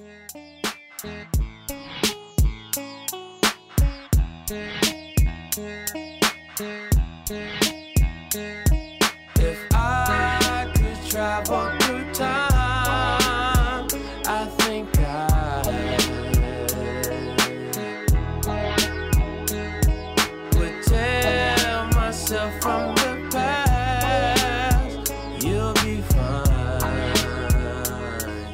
If I could travel through time, I think I would tell myself from the past, you'll be fine.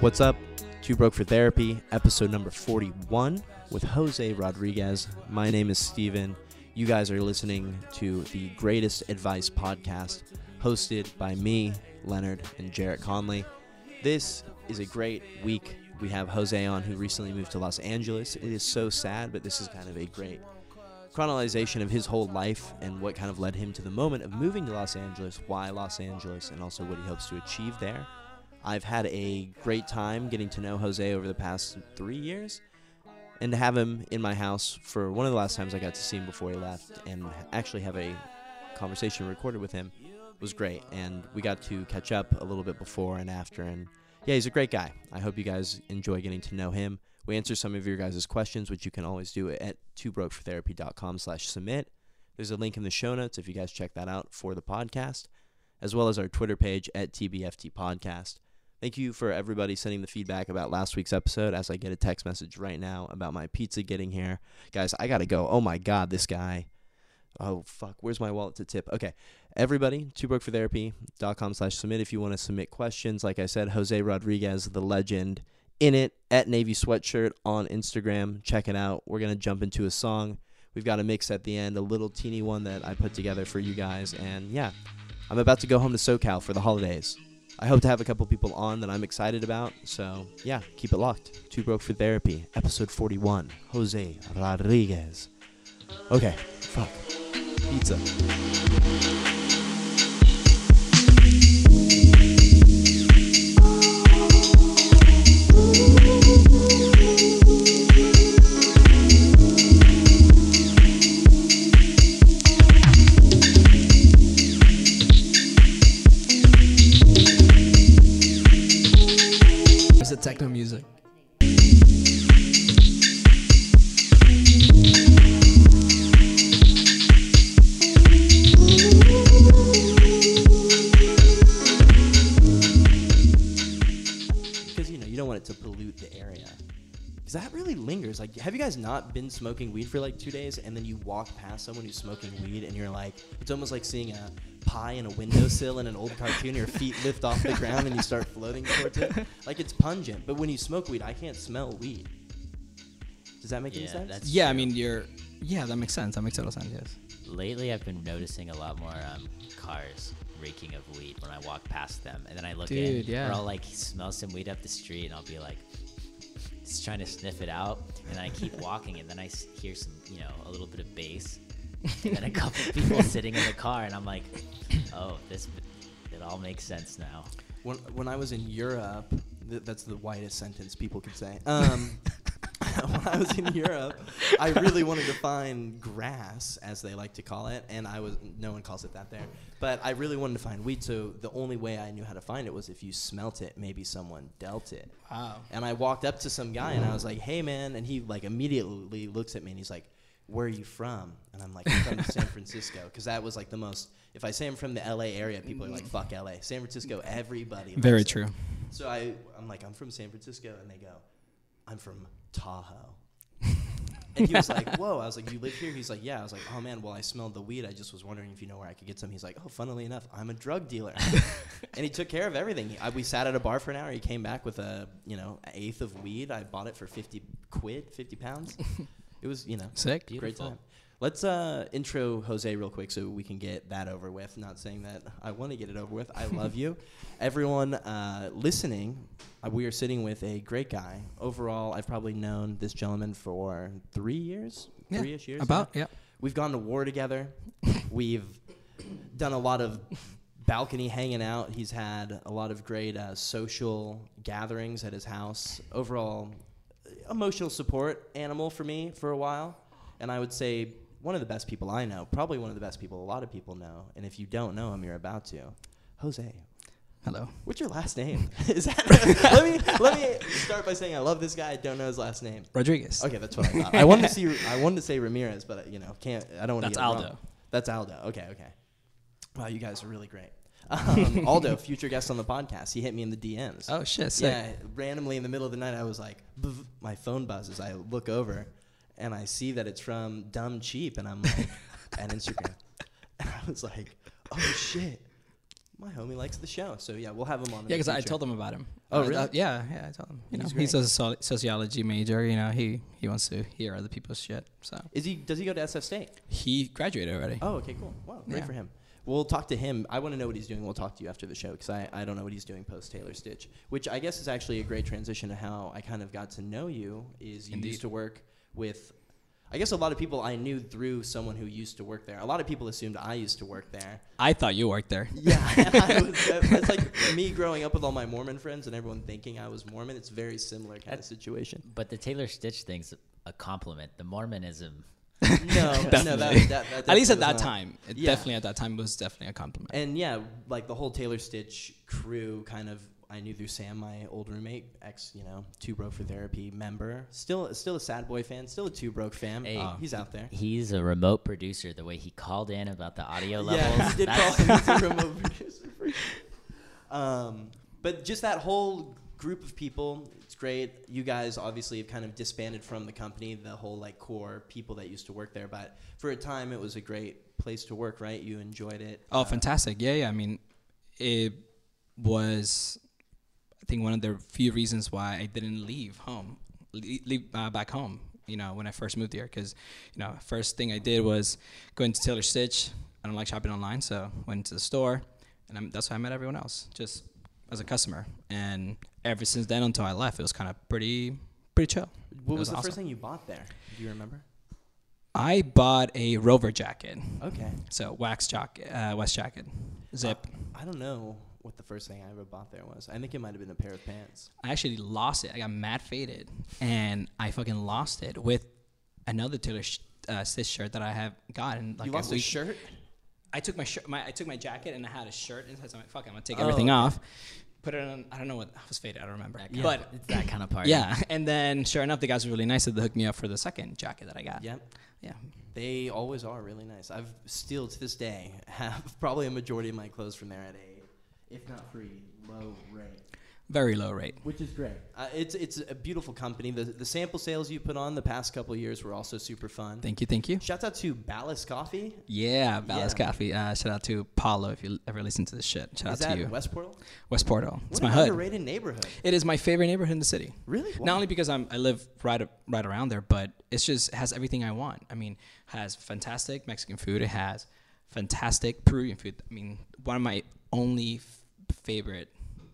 What's up? Too Broke for Therapy, episode number 41 with Jose Rodriguez. My name is Steven. You guys are listening to the Greatest Advice podcast, hosted by me, Leonard, and Jarrett Conley. This is a great week. We have Jose on, who recently moved to Los Angeles. It is so sad, but this is kind of a great chronologization of his whole life and what kind of led him to the moment of moving to Los Angeles, why Los Angeles, and also what he hopes to achieve there. I've had a great time getting to know Jose over the past 3 years, and to have him in my house for one of the last times I got to see him before he left and actually have a conversation recorded with him was great, and we got to catch up a little bit before and after, and yeah, he's a great guy. I hope you guys enjoy getting to know him. We answer some of your guys' questions, which you can always do at toobrokefortherapy.com/submit. There's a link in the show notes if you guys check that out for the podcast, as well as our Twitter page at TBFT Podcast. Thank you for everybody sending the feedback about last week's episode, as I get a text message right now about my pizza getting here. Guys, I got to go. Oh, my God, this guy. Oh, fuck. Where's my wallet to tip? Okay. Everybody, toobrokefortherapy.com/submit if you want to submit questions. Like I said, Jose Rodriguez, the legend, in it, at Navy Sweatshirt on Instagram. Check it out. We're going to jump into a song. We've got a mix at the end, a little teeny one that I put together for you guys. And, yeah, I'm about to go home to SoCal for the holidays. I hope to have a couple people on that I'm excited about, so yeah, keep it locked. Too Broke for Therapy, episode 41, Jose Rodriguez. Okay, fuck. Pizza. Techno music. Because, you know, you don't want it to pollute the area. Because that really lingers. Like, have you guys not been smoking weed for like 2 days and then you walk past someone who's smoking weed and you're like, it's almost like seeing a pie in a windowsill in an old cartoon, your feet lift off the ground and you start floating towards it. Like, it's pungent. But when you smoke weed, I can't smell weed. Does that make any sense? That's true. I mean, that makes sense. That makes total sense, yes. Lately, I've been noticing a lot more cars reeking of weed when I walk past them. And then I look in, or I'll, like, smell some weed up the street, and I'll be like, just trying to sniff it out. And I keep walking, and then I hear some, you know, a little bit of bass. And then a couple of people sitting in the car, and I'm like, oh, it all makes sense now. When I was in Europe, that's the widest sentence people could say. When I was in Europe, I really wanted to find grass, as they like to call it, and no one calls it that there. But I really wanted to find weed, so the only way I knew how to find it was if you smelt it, maybe someone dealt it. Wow. And I walked up to some guy, and I was like, hey, man, and he like immediately looks at me, and he's like, where are you from? And I'm like, I'm from San Francisco. Because that was like the most, if I say I'm from the LA area, people are like, fuck LA. San Francisco, everybody. Very true. It. So I'm like, I'm from San Francisco. And they go, I'm from Tahoe. And he was like, whoa. I was like, you live here? He's like, yeah. I was like, oh man, well, I smelled the weed. I just was wondering if you know where I could get some. He's like, oh, funnily enough, I'm a drug dealer. And he took care of everything. We sat at a bar for an hour. He came back with an eighth of weed. I bought it for 50 pounds. It was, sick. Great Beautiful. Time. Let's intro Jose real quick so we can get that over with. Not saying that I want to get it over with. I love you. Everyone listening, we are sitting with a great guy. Overall, I've probably known this gentleman for 3 years, three-ish years. About. We've gone to war together. We've done a lot of balcony hanging out. He's had a lot of great social gatherings at his house. Overall, emotional support animal for me for a while, and I would say one of the best people I know, probably one of the best people a lot of people know, and if you don't know him, you're about to. Jose Hello. What's your last name? Is that let me start by saying I love this guy. I don't know his last name. Rodriguez. Okay, that's what I thought. I wanted to say Ramirez, but you know, can't. I don't want to. That's Aldo. Wrong. That's Aldo. Okay. Wow, you guys are really great. Aldo, future guest on the podcast, he hit me in the DMs. Oh shit! Sick. Yeah, randomly in the middle of the night, I was like, my phone buzzes. I look over, and I see that it's from Dumb Cheap, and I'm like, at Instagram, and I was like, oh shit. My homie likes the show, so yeah, we'll have him on. Yeah, because I told him about him. Oh, really? Yeah, I told him. You know, he's a sociology major. You know, he wants to hear other people's shit. So does he go to SF State? He graduated already. Oh, okay, cool. Wow, great for him. We'll talk to him. I want to know what he's doing. We'll talk to you after the show because I don't know what he's doing post Taylor Stitch, which I guess is actually a great transition to how I kind of got to know you. Is you used to work with. I guess a lot of people I knew through someone who used to work there. A lot of people assumed I used to work there. I thought you worked there. Yeah. It's like me growing up with all my Mormon friends and everyone thinking I was Mormon. It's a very similar kind of situation. But the Taylor Stitch thing's a compliment. The Mormonism. No. That at least at that time. Definitely at that time was definitely a compliment. And yeah, like the whole Taylor Stitch crew kind of I knew through Sam, my old roommate, ex, you know, Too Broke for Therapy member. Still a Sad Boy fan. Still a Too Broke fan. Hey, he's out there. He's a remote producer. The way he called in about the audio levels. Yeah, he did call in as a remote producer. But just that whole group of people, it's great. You guys obviously have kind of disbanded from the company, the whole like core people that used to work there. But for a time, it was a great place to work, right? You enjoyed it. Oh, fantastic. Yeah. I mean, it was... I think one of the few reasons why I didn't leave back home, you know, when I first moved here. Because, you know, first thing I did was go into Taylor Stitch. I don't like shopping online, so went to the store. And that's how I met everyone else, just as a customer. And ever since then until I left, it was kind of pretty chill. What was the awesome. First thing you bought there? Do you remember? I bought a Rover jacket. Okay. So wax jacket, zip. I don't know. What the first thing I ever bought there was. I think it might have been a pair of pants. I actually lost it. I got mad faded, and I fucking lost it with another Taylor Stitch shirt that I have gotten. Like, you lost a shirt? I took my jacket, and I had a shirt inside. So I'm like, fuck, I'm gonna take everything off. Put it on. I don't know what I was faded. I don't remember. Yeah. But it's that kind of party. Yeah. And then, sure enough, the guys were really nice. So they hooked me up for the second jacket that I got. Yep. Yeah. They always are really nice. I've still to this day have probably a majority of my clothes from there at a. If not free, low rate. Very low rate. Which is great. It's a beautiful company. The sample sales you put on the past couple of years were also super fun. Thank you. Shout out to Ballast Coffee. Yeah, Ballast Coffee. Shout out to Paulo if you ever listen to this shit. Shout out to you. Is that West Portal? West Portal. It's my hood. Underrated neighborhood. It is my favorite neighborhood in the city. Really? Wow. Not only because I live right around there, but it's just it has everything I want. I mean, it has fantastic Mexican food. It has fantastic Peruvian food. I mean, one of my only favorite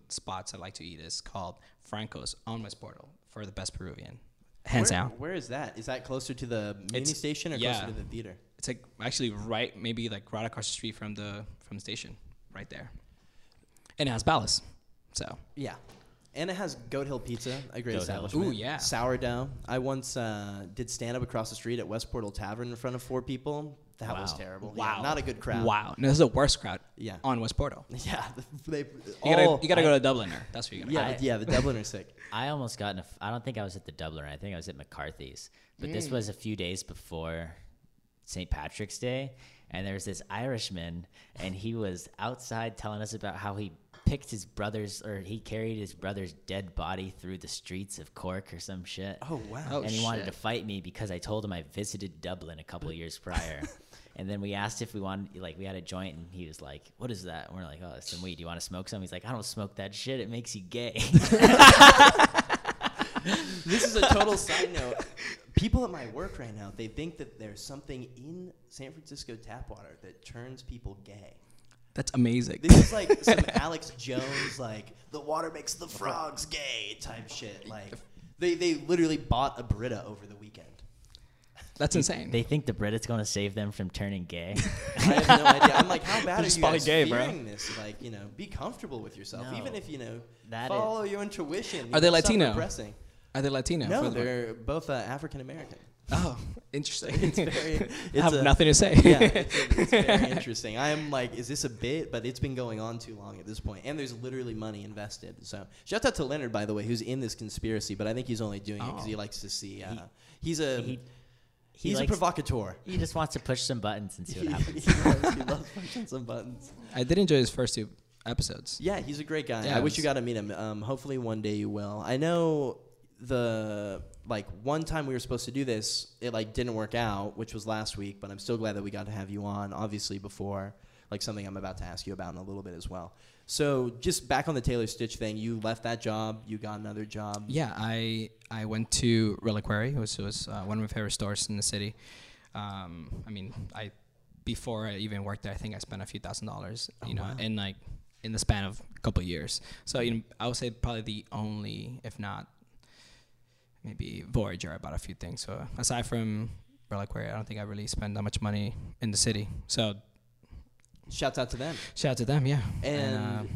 spots I like to eat is called Franco's on West Portal for the best Peruvian, hands down. Where is that? Is that closer to the mini station or closer to the theater? It's like actually right across the street from the station, right there. And it has Ballast, so yeah, and it has Goat Hill Pizza, a great establishment. Ooh yeah, sourdough. I once did stand up across the street at West Portal Tavern in front of 4 people. That was terrible. Wow. Yeah, not a good crowd. Wow. No, this is the worst crowd on West Porto. Yeah. You gotta go to Dubliner. That's where you gotta go. Yeah, the Dubliner's sick. I almost got in I don't think I was at the Dubliner. I think I was at McCarthy's. But this was a few days before St. Patrick's Day. And there was this Irishman, and he was outside telling us about how he picked his brother's, or he carried his brother's dead body through the streets of Cork or some shit. Oh, wow. And he wanted to fight me because I told him I visited Dublin a couple of years prior. And then we asked if we wanted, like, we had a joint, and he was like, "What is that?" And we're like, "Oh, it's some weed. Do you want to smoke some?" He's like, "I don't smoke that shit. It makes you gay." This is a total side note. People at my work right now, they think that there's something in San Francisco tap water that turns people gay. That's amazing. This is like some Alex Jones, like, the water makes the frogs gay type shit. Like, they literally bought a Brita over the weekend. That's insane. They think the Brita's going to save them from turning gay. I have no idea. I'm like, how bad are you guys fearing this? Like, you know, be comfortable with yourself. No, even if, you know, follow your intuition. Are they Latino? Are they Latino? No, they're both African American. Oh, interesting. It's very, I have nothing to say. Yeah, it's very interesting. I am like, is this a bit? But it's been going on too long at this point. And there's literally money invested. So shout out to Leonard, by the way, who's in this conspiracy. But I think he's only doing it because he likes to see. He's a provocateur. He just wants to push some buttons and see what happens. He loves pushing some buttons. I did enjoy his first two episodes. Yeah, he's a great guy. Yeah, I wish you got to meet him. Hopefully one day you will. I know the... Like, one time we were supposed to do this, it, like, didn't work out, which was last week, but I'm still glad that we got to have you on, obviously, before, like, something I'm about to ask you about in a little bit as well. So, just back on the Taylor Stitch thing, you left that job, you got another job. Yeah, I went to Reliquary, which was one of my favorite stores in the city. I mean, before I even worked there, I think I spent a few $1,000s, and, like, in the span of a couple of years. So, you know, I would say probably the only, if not, maybe Voyager, I bought a few things. So aside from Reliquary, I don't think I really spend that much money in the city. So shouts out to them. Shout out to them, yeah. And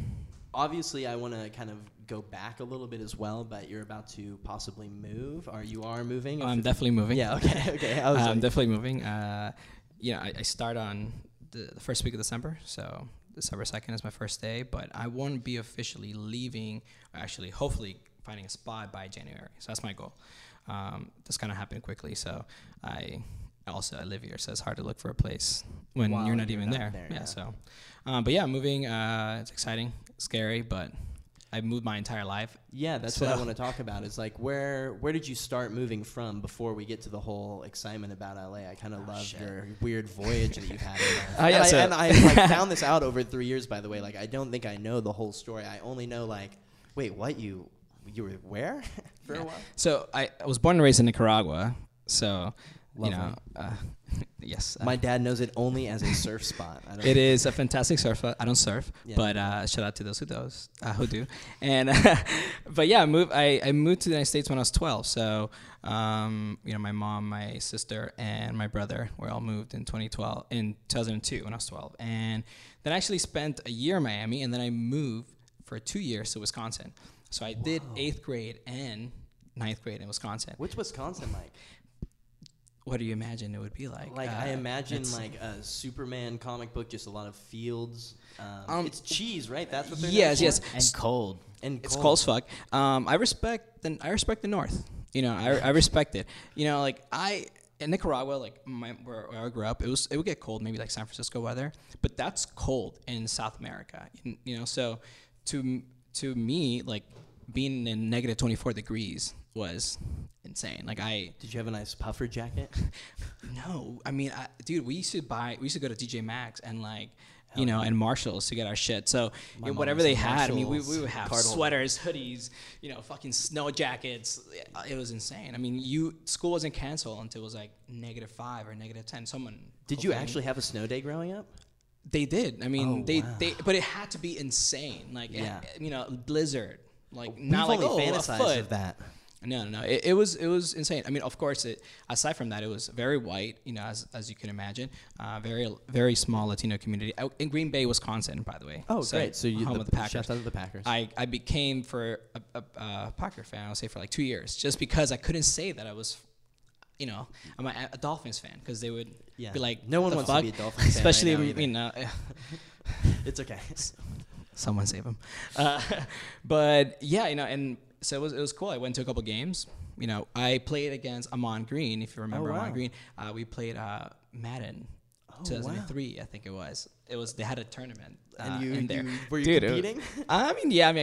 obviously I want to kind of go back a little bit as well, but you're about to possibly move, or you are moving? I'm definitely moving. Yeah, okay. I'm definitely moving. I start on the first week of December, so December 2nd is my first day, but I won't be officially leaving, or actually hopefully finding a spot by January. So that's my goal. That's kind of happened quickly. So I live here, so it's hard to look for a place when you're not even there. Yeah. So, but yeah, moving, it's exciting, scary, but I've moved my entire life. Yeah, that's what I want to talk about. It's like, where did you start moving from before we get to the whole excitement about LA? I kind of love your weird voyage that you've had. And I like, found this out over 3 years, by the way. Like, I don't think I know the whole story. I only know, like, wait, what? You were where for a while? So I was born and raised in Nicaragua. So, lovely. Yes. My dad knows it only as a surf spot. It is a fantastic surf spot. I don't surf, but shout out to those who do. And but yeah, I moved to the United States when I was 12. So my mom, my sister, and my brother were all moved in 2002 when I was 12. And then I actually spent a year in Miami, and then I moved for 2 years to Wisconsin. So I did 8th grade and 9th grade in Wisconsin. What's Wisconsin like? What do you imagine it would be like? Like, I imagine like a Superman comic book, just a lot of fields. It's cheese, right? That's what they're Yes. And cold. It's cold as fuck. I respect the North. You know, I respect it. You know, like in Nicaragua, like where I grew up, it would get cold, maybe like San Francisco weather, but that's cold in South America. You know, so to me, like, being in negative 24 degrees was insane. Like, did you have a nice puffer jacket? No, I mean, we used to go to DJ Maxx and like, and Marshalls to get our shit. So whatever they had, I mean, we would have sweaters, hoodies, fucking snow jackets. It was insane. I mean, school wasn't canceled until it was like -5 or -10. Did you actually have a snow day growing up? They did. I mean, but it had to be insane. Like, blizzard. Like, not like fantasized of that. No. It was insane. I mean, of course, aside from that, it was very white, as you can imagine. Very, very small Latino community. In Green Bay, Wisconsin, by the way. Oh, so great. So home of the Packers. Shout out to the Packers. I became, for a Packer fan, I would say for like 2 years, just because I couldn't say that I was, I'm a Dolphins fan, because they would be like, no one wants to be a Dolphins fan. Especially, right now, it's okay. Someone save him. But yeah, and so it was cool. I went to a couple games. I played against Amon Green, if you remember Amon Green. We played Madden, 2003, I think it was. They had a tournament. And in there. Were you competing? I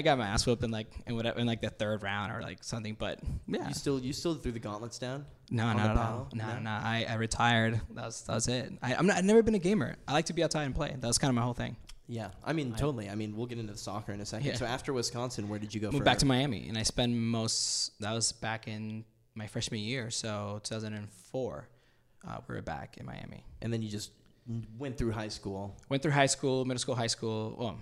got my ass whooped in the third round or like something. But yeah, you still threw the gauntlets down. No, not at all. No. I retired. That was it. I've never been a gamer. I like to be outside and play. That was kind of my whole thing. Yeah, I mean, totally. I mean, we'll get into the soccer in a second. Yeah. So after Wisconsin, where did you go? Moved back to Miami, and I spent that was back in my freshman year, so 2004. We were back in Miami, and then you just went through high school. Went through high school, middle school, high school. Well,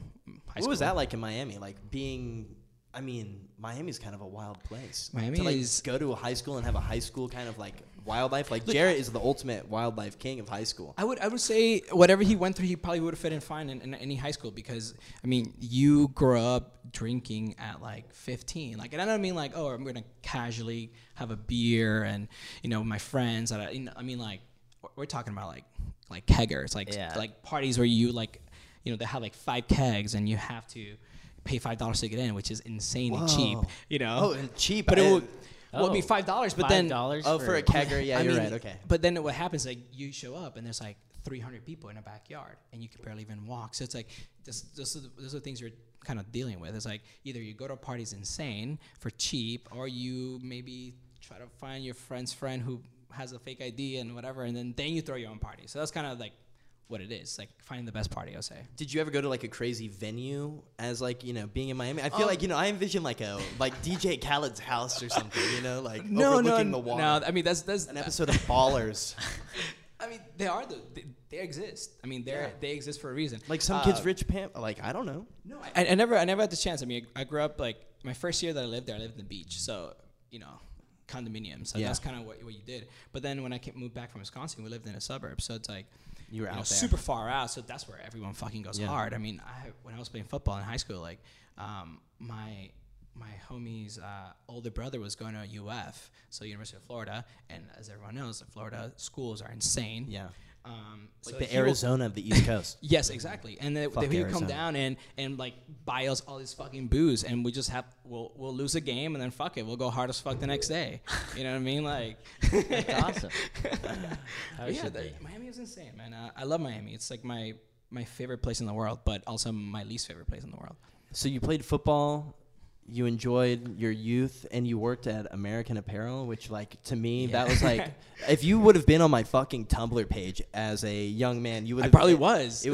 what was that like in Miami? Like being. I mean, Miami's kind of a wild place. Miami is... go to a high school and have a high school kind of like wildlife. Like Jarrett is the ultimate wildlife king of high school. I would say whatever he went through, he probably would have fit in fine in any high school because, I mean, you grow up drinking at like 15. Like, and I don't mean like, oh, I'm going to casually have a beer and, you know, my friends. And I mean, like, we're talking about like keggers, like, yeah, like parties where you like, you know, they have like 5 kegs and you have to pay $5 to get in, which is insane. Whoa. And cheap, you know. Oh, and cheap. But it would, well, it'd be $5, but then for a kegger, yeah, you're right. Okay. But then what happens, like, you show up and there's like 300 people in a backyard and you can barely even walk. So it's like those are the things you're kind of dealing with. It's like either you go to parties insane for cheap, or you maybe try to find your friend's friend who has a fake ID and whatever, and then you throw your own party. So that's kind of like what it is, like finding the best party, I'll say. Did you ever go to like a crazy venue as like, you know, being in Miami? I feel like, you know, I envision like a DJ Khaled's house or something, you know, like overlooking the water. No, I mean that's an episode of Ballers. I mean, they exist. I mean, they exist for a reason. Like some kids rich pimp, like I don't know. No, I never had the chance. I mean, I grew up like my first year that I lived there, I lived in the beach, so you know, condominium. So that's kind of what you did. But then when I moved back from Wisconsin, we lived in a suburb, so it's like. You were out there. Super far out, so that's where everyone fucking goes hard. I mean, when I was playing football in high school, like my homie's older brother was going to UF, so University of Florida, and as everyone knows, the Florida schools are insane. Yeah. Like so the Arizona of the East Coast. Yes, exactly. And then he would come down and like buy us all this fucking booze, and we just we'll lose a game, and then fuck it, we'll go hard as fuck the next day. You know what I mean? Like that's awesome. Miami is insane, man. I love Miami. It's like my favorite place in the world, but also my least favorite place in the world. So you played football. You enjoyed your youth, and you worked at American Apparel, which, like, to me, that was like, if you would have been on my fucking Tumblr page as a young man, you would have probably. It was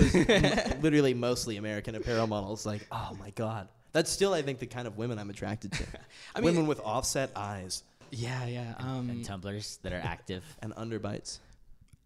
literally mostly American Apparel models. Like, oh my God, that's still, I think, the kind of women I'm attracted to. I mean, women with offset eyes. Yeah, yeah. And tumblers that are active and underbites.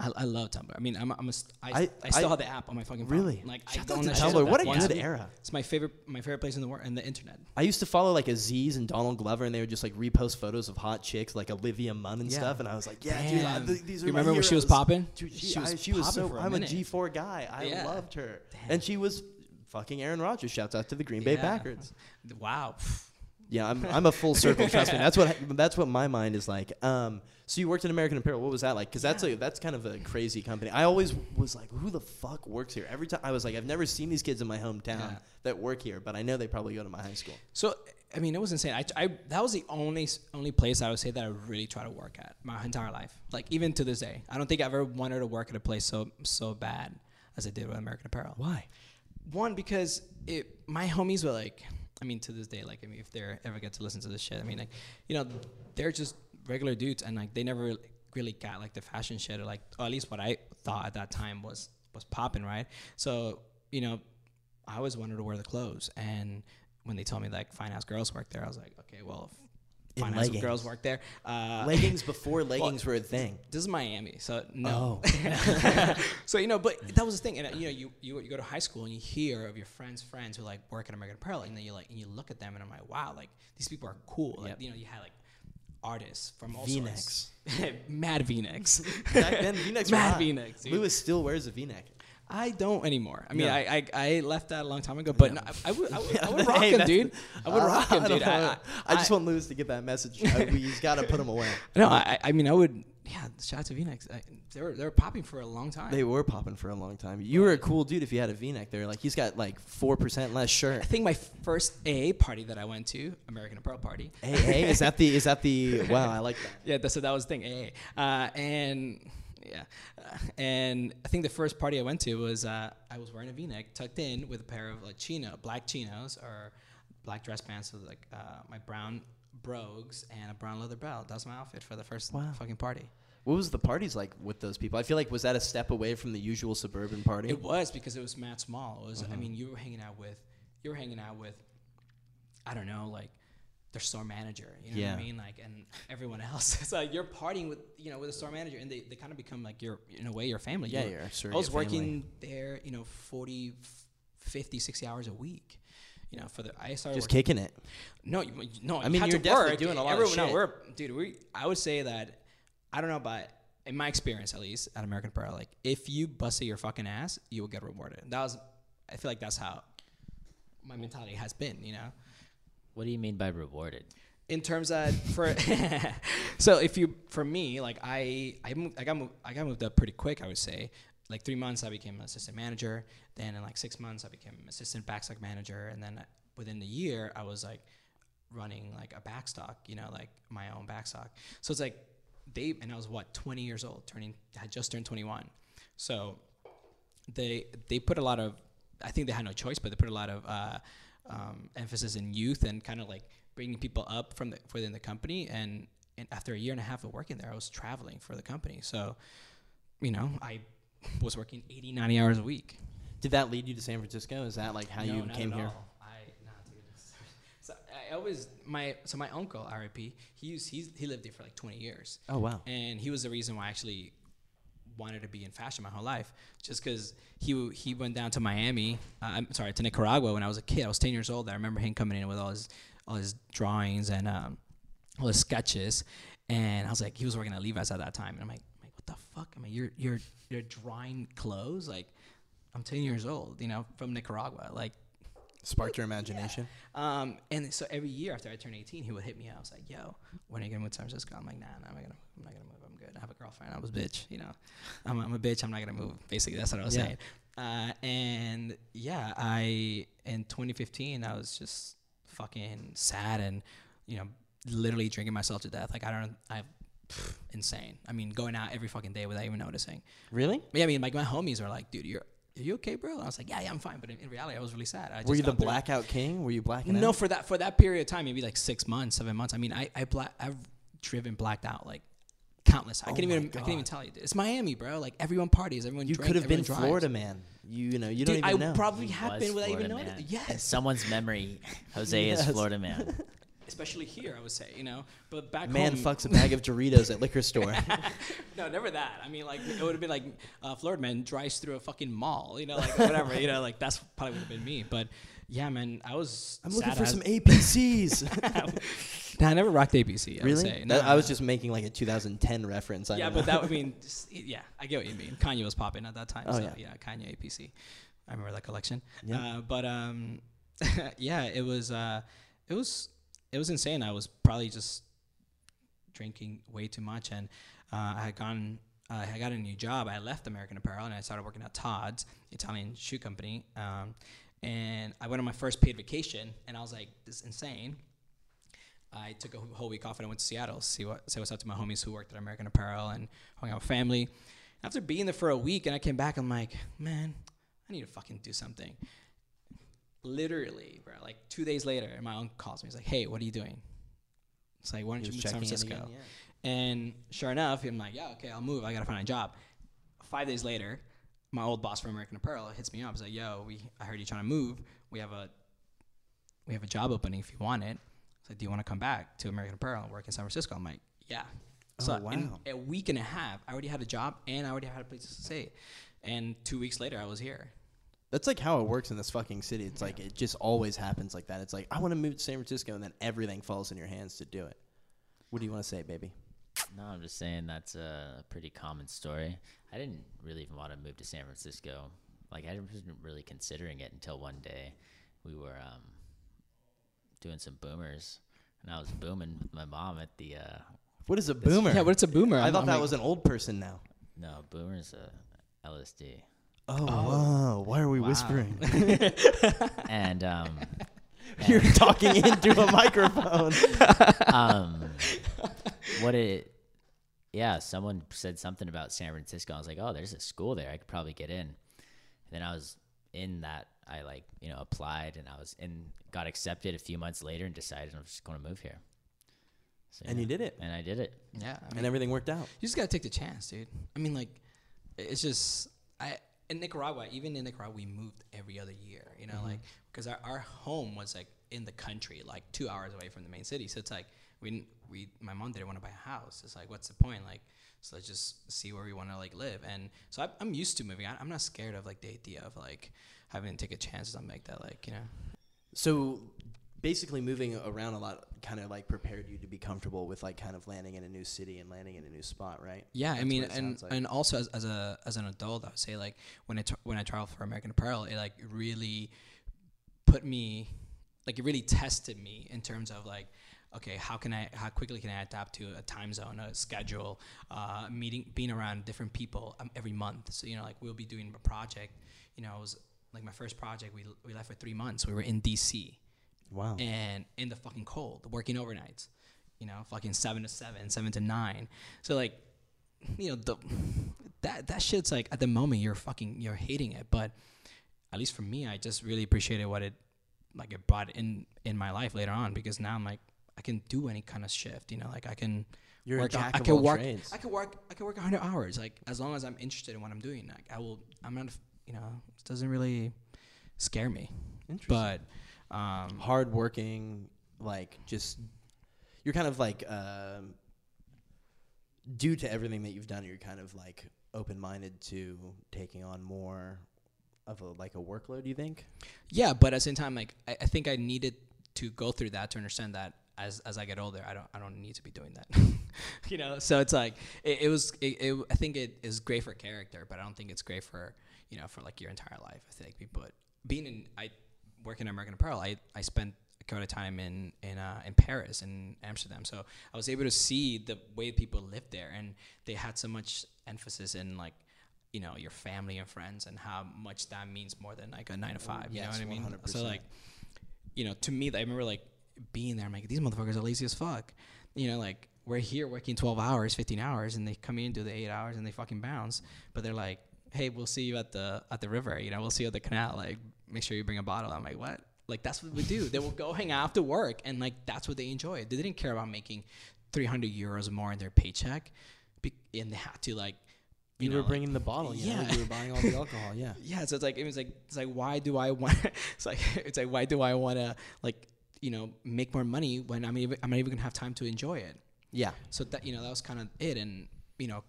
I love Tumblr. I mean, I still have the app on my fucking phone. Really? Like, shout out to Tumblr. What a good era. It's my favorite place in the world, and the internet. I used to follow like Aziz and Donald Glover, and they would just like repost photos of hot chicks like Olivia Munn and stuff. And I was like, yeah, damn, dude, these are. You remember when she was popping? Dude, she was so. I'm a G4 guy. I loved her, damn. And she was fucking Aaron Rodgers. Shouts out to the Green Bay Packers. Wow. Yeah, I'm a full circle. Trust me, that's what my mind is like. So you worked at American Apparel. What was that like? Because that's kind of a crazy company. I always was like, who the fuck works here? Every time I was like, I've never seen these kids in my hometown that work here, but I know they probably go to my high school. So I mean, it was insane. That was the only place I would say that I really try to work at my entire life. Like even to this day, I don't think I've ever wanted to work at a place so bad as I did with American Apparel. Why? One, because my homies were like. I mean, to this day, like, I mean, if they ever get to listen to this shit, I mean, like, you know, they're just regular dudes, and like, they never really got like the fashion shit, or like, or at least what I thought at that time was popping, right? So, you know, I always wanted to wear the clothes, and when they told me like fine ass girls work there, I was like, okay, well, if fine ass girls work there. Leggings before leggings were a thing. This is Miami, so no. Oh. So you know, but that was the thing, and you know, you go to high school and you hear of your friends who like work at American Apparel, and then you like and you look at them, and I'm like, wow, like these people are cool. Like, you know, you had like artists from all sorts. Mad V-necks. Back then, V-necks. Mad V-necks. Louis still wears a V-neck. I don't anymore. I mean, no. I left that a long time ago, but no, I would rock him, dude. I would rock him, dude. I just want Lewis to get that message. He's got to put him away. No, I mean, I would. Yeah, shout out to V-necks. They were popping for a long time. They were popping for a long time. You were a cool dude if you had a V-neck. They're like, he's got like 4% less shirt. I think my first AA party that I went to, American Apparel party. AA is that the? Wow, I like that. Yeah, so that was the thing. AA and. Yeah, and I think the first party I went to was I was wearing a V-neck tucked in with a pair of like black chinos or black dress pants with like my brown brogues and a brown leather belt. That was my outfit for the first fucking party. What was the parties like with those people? I feel like was that a step away from the usual suburban party? It was because it was mad small. It was I mean you were hanging out with I don't know like. Their store manager, you know what I mean, like, and everyone else. It's like you're partying with, you know, with a store manager, and they kind of become like your, in a way, your family. Yeah, I was working there, you know, 40, 50, 60 hours a week. You know, for the I started just working. Kicking it. No, I mean, you're definitely doing a lot of shit. I would say that I don't know, but in my experience, at least at American Apparel, like if you busted your fucking ass, you will get rewarded. That was, I feel like that's how my mentality has been, you know? What do you mean by rewarded? In terms of for so if you for me, like I got moved up pretty quick, I would say. Like 3 months I became an assistant manager, then in like 6 months I became assistant backstock manager, and then within the year I was like running like a backstock, you know, like my own backstock. So it's like they and I was what, 20 years old, I had just turned 21. So they put a lot of, I think they had no choice, but they put a lot of emphasis in youth and kind of like bringing people up from within the company. And after a year and a half of working there, I was traveling for the company. So, you know, I was working 80, 90 hours a week. Did that lead you to San Francisco? Is that like how you came here? All. My uncle, R.I.P., he lived there for like 20 years. Oh, wow. And he was the reason why I actually wanted to be in fashion my whole life, just because he went down to Miami, to Nicaragua when I was a kid. I was 10 years old. I remember him coming in with all his drawings and all his sketches. And I was like, he was working at Levi's at that time. And I'm like, what the fuck? I mean, you're drawing clothes? Like, I'm 10 years old, you know, from Nicaragua. Like, sparked your imagination. Yeah. And so every year after I turned 18, he would hit me up. I was like, yo, when are you going to move to San Francisco? I'm like, nah, I'm not going to move. I'm good. I have a girlfriend. I'm a bitch, you know. I'm a bitch. I'm not going to move. Basically, that's what I was saying. And yeah, in 2015, I was just fucking sad and, you know, literally drinking myself to death. Like, insane. I mean, going out every fucking day without even noticing. Really? Yeah, I mean, like my homies are like, dude, are you okay, bro? And I was like, yeah, I'm fine. But in reality, I was really sad. Were you the blackout king? Were you blacking out? No, for that period of time, maybe like 6 months, 7 months. I mean, I've driven blacked out like countless. I can't even tell you. It's Miami, bro. Like everyone parties, everyone. You could have been drives. Florida man. You don't even know. I probably have been without even knowing it. Yes. In someone's memory, Jose is Florida man. Especially here, I would say, you know. But back home, fucks a bag of Doritos at liquor store. No, never that. I mean, like it would have been like Florida man drives through a fucking mall, you know, like whatever, you know, like that's probably would have been me. But yeah, man, I'm looking for some APCs. Nah, I never rocked APC. Really? I would say. No, I was just making like a 2010 reference. Yeah, but that would mean, yeah, I get what you mean. Kanye was popping at that time. Oh, so yeah, Kanye APC. I remember that collection. Yeah. But yeah, It was insane. I was probably just drinking way too much, and I got a new job. I left American Apparel and I started working at Todd's, Italian shoe company. And I went on my first paid vacation, and I was like, "This is insane." I took a whole week off and I went to Seattle to say what's up to my homies who worked at American Apparel and hung out with family. After being there for a week, and I came back, I'm like, "Man, I need to fucking do something." Literally, bro, like 2 days later, and my uncle calls me. He's like, "Hey, what are you doing?" It's like, "Why don't you move to San Francisco?" Again, yeah. And sure enough, I'm like, "Yeah, okay, I'll move. I gotta find a job." 5 days later, my old boss from American Apparel hits me up. He's like, "Yo, I heard you trying to move. We have a job opening if you want it." It's like, "Do you want to come back to American Apparel and work in San Francisco?" I'm like, "Yeah." So in a week and a half, I already had a job and I already had a place to stay. And 2 weeks later, I was here. That's like how it works in this fucking city. It's like it just always happens like that. It's like, I want to move to San Francisco, and then everything falls in your hands to do it. What do you want to say, baby? No, I'm just saying that's a pretty common story. I didn't really even want to move to San Francisco. Like, I wasn't really considering it until one day we were doing some boomers, and I was booming with my mom at the... what is a boomer? Yeah, what's a boomer? I thought that was an old person now. No, boomer's LSD. Oh, why are we whispering? And you're talking into a microphone. Someone said something about San Francisco. I was like, "Oh, there's a school there. I could probably get in." And then I was in that. I applied, and got accepted a few months later, and decided I'm just going to move here. So, and you did it. And I did it. Yeah. And everything worked out. You just got to take the chance, dude. I mean, like, it's just. In Nicaragua, we moved every other year, you know, like, because our home was like in the country, like 2 hours away from the main city. So it's like, my mom didn't want to buy a house. It's like, what's the point? Like, so let's just see where we want to like live. And so I'm used to moving. I'm not scared of like the idea of like having to take a chance or something like that. Like, you know. So basically moving around a lot kind of like prepared you to be comfortable with like kind of landing in a new city and landing in a new spot, right? Yeah, that's I mean, and like. And also as an adult, I would say like when I traveled for American Apparel, it like really put me, like it really tested me in terms of like, okay, how quickly can I adapt to a time zone, a schedule, being around different people every month. So, you know, like we'll be doing a project, you know, it was like my first project, we left for 3 months. We were in DC. Wow. And in the fucking cold, working overnights, you know, fucking 7 to 7, 7 to 9. So like, you know, that shit's like at the moment you're hating it. But at least for me, I just really appreciated what it brought in my life later on, because now I'm like, I can do any kind of shift, you know, like I can work 100 hours. Like as long as I'm interested in what I'm doing, like you know, it doesn't really scare me. Interesting. But hard working, like just you're kind of like due to everything that you've done, you're kind of like open-minded to taking on more of a workload, you think? Yeah, but at the same time, like I think I needed to go through that to understand that as I get older, I don't need to be doing that. You know, so it's like it was I think it is great for character, but I don't think it's great for, you know, for like your entire life. I think I work in American Apparel. I spent a couple of time in Paris and Amsterdam, so I was able to see the way people lived there, and they had so much emphasis in like, you know, your family and friends, and how much that means more than like a 9 to 5. Yes, you know what 100%. I mean? So like, you know, to me, I remember like being there. I'm like, these motherfuckers are lazy as fuck. You know, like we're here working 12 hours, 15 hours, and they come in, do the 8 hours, and they fucking bounce. But they're like, hey, we'll see you at the river, you know, we'll see you at the canal, like make sure you bring a bottle. I'm like, what? Like that's what we do. They will go hang out after work, and like that's what they enjoy. They didn't care about making 300 euros more in their paycheck, and they had to like, you know, were bringing like, the bottle, you yeah. know, you were buying all the alcohol, yeah. Yeah, so it's like, why do I want to like, you know, make more money when I'm not even gonna have time to enjoy it. Yeah. So that, you know, that was kind of it, and you know,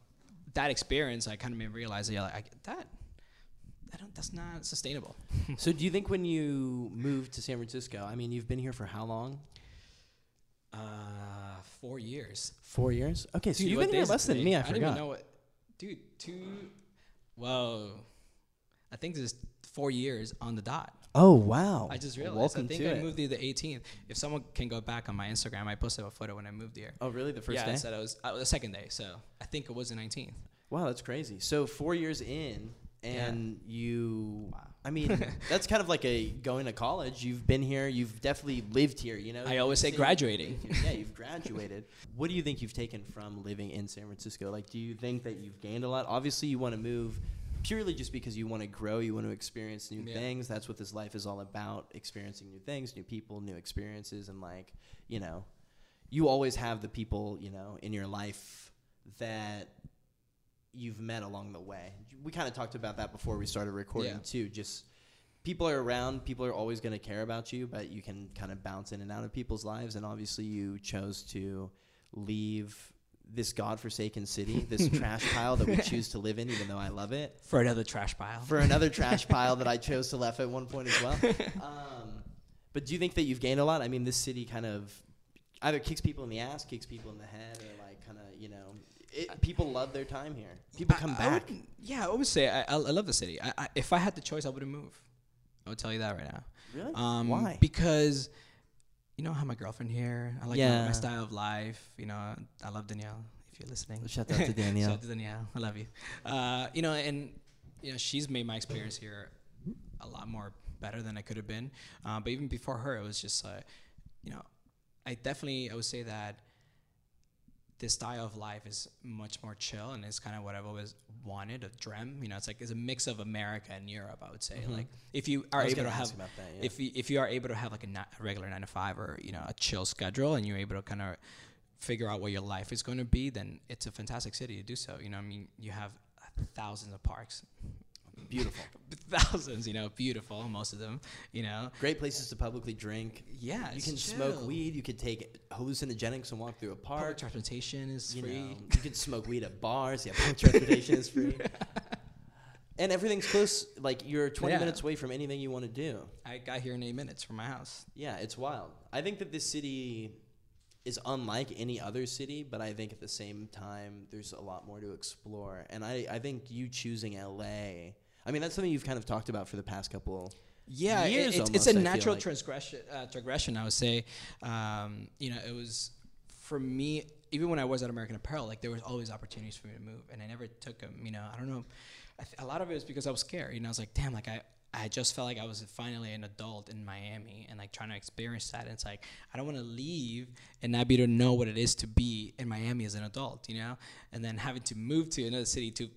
that experience, I kind of made me realize that, yeah, like, that's not sustainable. So do you think when you moved to San Francisco, I mean, you've been here for how long? 4 years. 4 years? Okay, so dude, you've been here less than me. I forgot. Didn't even know what, dude. Whoa, I think this is 4 years on the dot. Oh wow! I just realized. Welcome I think to I moved it. Here the 18th. If someone can go back on my Instagram, I posted a photo when I moved here. Oh really? The first day? Yeah, I said I was the second day. So I think it was the 19th. Wow, that's crazy. So 4 years in, and yeah. you. Wow. I mean, that's kind of like going to college. You've been here. You've definitely lived here. You know. I always say graduating. Yeah, you've graduated. What do you think you've taken from living in San Francisco? Like, do you think that you've gained a lot? Obviously, you want to move. Purely just because you want to grow, you want to experience new yeah. things. That's what this life is all about, experiencing new things, new people, new experiences. And, like, you know, you always have the people, you know, in your life that you've met along the way. We kind of talked about that before we started recording, yeah. too. Just people are around. People are always going to care about you, but you can kind of bounce in and out of people's lives. And, obviously, you chose to leave this godforsaken city, this trash pile that we choose to live in, even though I love it. For another trash pile. For another trash pile that I chose to left at one point as well. But do you think that you've gained a lot? I mean, this city kind of either kicks people in the ass, kicks people in the head, or like kind of, you know, people love their time here. People come back. I always say I love the city. If I had the choice, I wouldn't move. I would tell you that right now. Really? Why? Because... You know, I have my girlfriend here. I like my style of life. You know, I love Danielle. If you're listening, shout out to Danielle. Shout out to Danielle. I love you. You know, and you know, she's made my experience here a lot more better than I could have been. But even before her, it was just, you know, I would say that this style of life is much more chill, and it's kind of what I've always wanted, a dream. You know, it's like it's a mix of America and Europe, I would say. Mm-hmm. Like if you are able to have, that, yeah. if you are able to have like a regular 9 to 5 or, you know, a chill schedule, and you're able to kind of figure out what your life is going to be, then it's a fantastic city to do so. You know, I mean, you have thousands of parks. Beautiful. Thousands, you know, beautiful, most of them, you know. Great places to publicly drink. Yeah, you can smoke weed. You could take hallucinogenics and walk through a park. Public transportation is free. You know, you can smoke weed at bars. Yeah, public transportation is free. And everything's close. Like, you're 20 minutes away from anything you want to do. I got here in 8 minutes from my house. Yeah, it's wild. I think that this city is unlike any other city, but I think at the same time, there's a lot more to explore. And I think you choosing L.A., I mean, that's something you've kind of talked about for the past couple years. It's a natural transgression, I would say. It was, for me, even when I was at American Apparel, like, there was always opportunities for me to move, and I never took them. I don't know. A lot of it was because I was scared. I was like, damn, like, I just felt like I was finally an adult in Miami and, like, trying to experience that. And it's like, I don't want to leave and not be able to know what it is to be in Miami as an adult, And then having to move to another city to,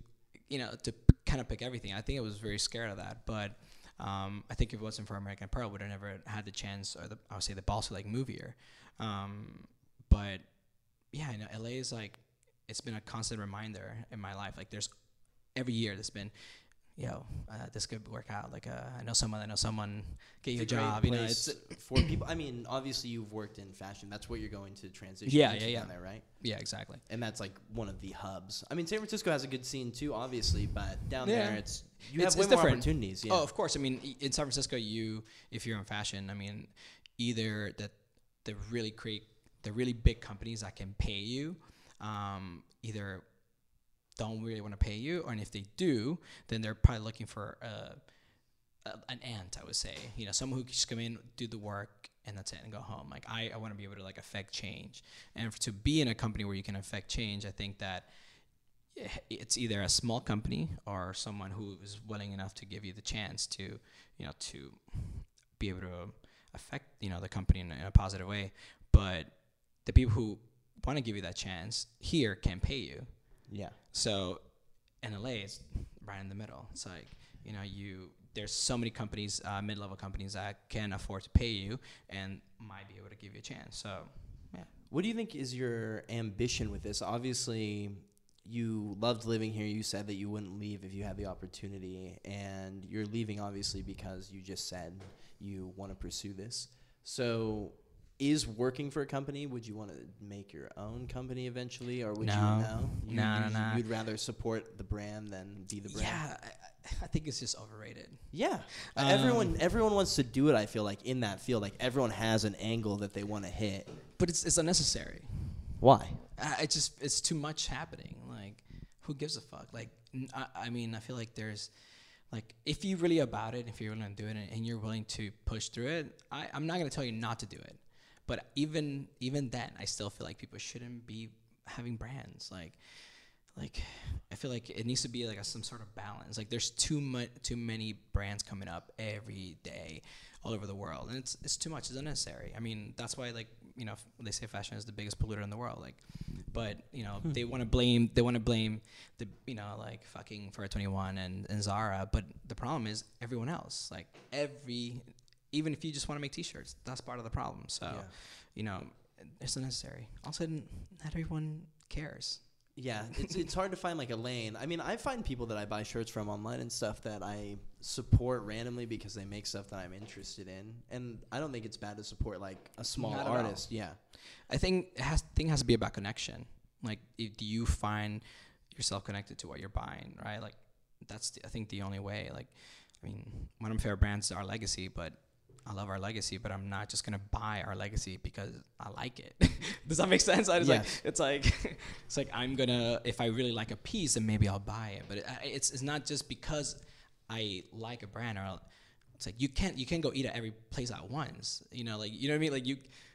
to kind of pick everything. I think I was very scared of that. But I think if it wasn't for American Apparel, I would have never had the chance or I would say the balls to, like, move here. But, yeah, LA is, like, it's been a constant reminder in my life. Like, there's every year that's been, this could work out. Like, I know someone, get you a job. It's for people. I mean, obviously, you've worked in fashion. That's what you're going to transition into there, right? Yeah, exactly. And that's, like, one of the hubs. I mean, San Francisco has a good scene, too, obviously, but down there, it's way more opportunities. Yeah. Oh, of course. I mean, in San Francisco, if you're in fashion, I mean, either that they really create the really big companies that can pay you, either don't really want to pay you, or if they do, then they're probably looking for an aunt, I would say, someone who can just come in, do the work, and that's it, and go home. Like, I want to be able to, like, affect change, and to be in a company where you can affect change, I think that it's either a small company or someone who is willing enough to give you the chance to, to be able to affect, the company in a positive way. But the people who want to give you that chance here can pay you. Yeah. So in LA, it's right in the middle. It's like, there's so many companies, mid-level companies that can afford to pay you and might be able to give you a chance. So, yeah. What do you think is your ambition with this? Obviously, you loved living here. You said that you wouldn't leave if you had the opportunity. And you're leaving, obviously, because you just said you want to pursue this. So, is working for a company, would you want to make your own company eventually, or would No. You'd rather support the brand than be the brand? Yeah, I think it's just overrated. Yeah. Everyone wants to do it, I feel like, in that field. Like, everyone has an angle that they want to hit. But it's unnecessary. Why? It's too much happening. Like, who gives a fuck? Like, I feel like there's... Like, if you're really about it, if you're willing to do it, and you're willing to push through it, I'm not going to tell you not to do it. But even then, I still feel like people shouldn't be having brands. Like I feel like it needs to be like some sort of balance. Like, there's too many brands coming up every day, all over the world, and it's too much. It's unnecessary. I mean, that's why, like, they say fashion is the biggest polluter in the world. Like, but they want to blame the fucking Forever 21 and Zara. But the problem is everyone else. Like, even if you just want to make T-shirts, that's part of the problem. So, it's unnecessary. Also, not everyone cares. Yeah, it's hard to find, like, a lane. I mean, I find people that I buy shirts from online and stuff that I support randomly because they make stuff that I'm interested in. And I don't think it's bad to support, like, a small artist. Yeah. I think it has to be about connection. Like, do you find yourself connected to what you're buying, right? Like, that's, I think, the only way. Like, I mean, one of my favorite brands is Our Legacy, but... I love Our Legacy, but I'm not just going to buy Our Legacy because I like it. Does that make sense? It's like I'm going to, if I really like a piece, then maybe I'll buy it. But it's not just because I like a brand, or it's like you can't go eat at every place at once. Like, you know what I mean? Like,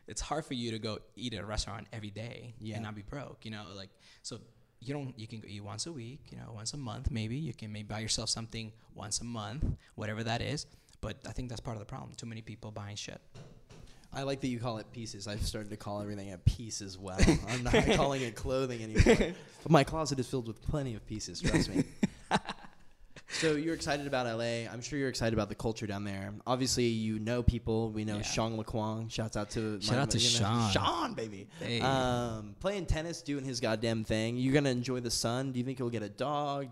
it's hard for you to go eat at a restaurant every day and not be broke, like, so you can go eat once a week, once a month, maybe you can buy yourself something once a month, whatever that is. But I think that's part of the problem. Too many people buying shit. I like that you call it pieces. I've started to call everything a piece as well. I'm not calling it clothing anymore. But my closet is filled with plenty of pieces, trust me. So you're excited about LA. I'm sure you're excited about the culture down there. Obviously, people. We know Sean LeQuang. Shout out to Sean. Sean, baby. Hey. Playing tennis, doing his goddamn thing. You're going to enjoy the sun. Do you think you'll get a dog?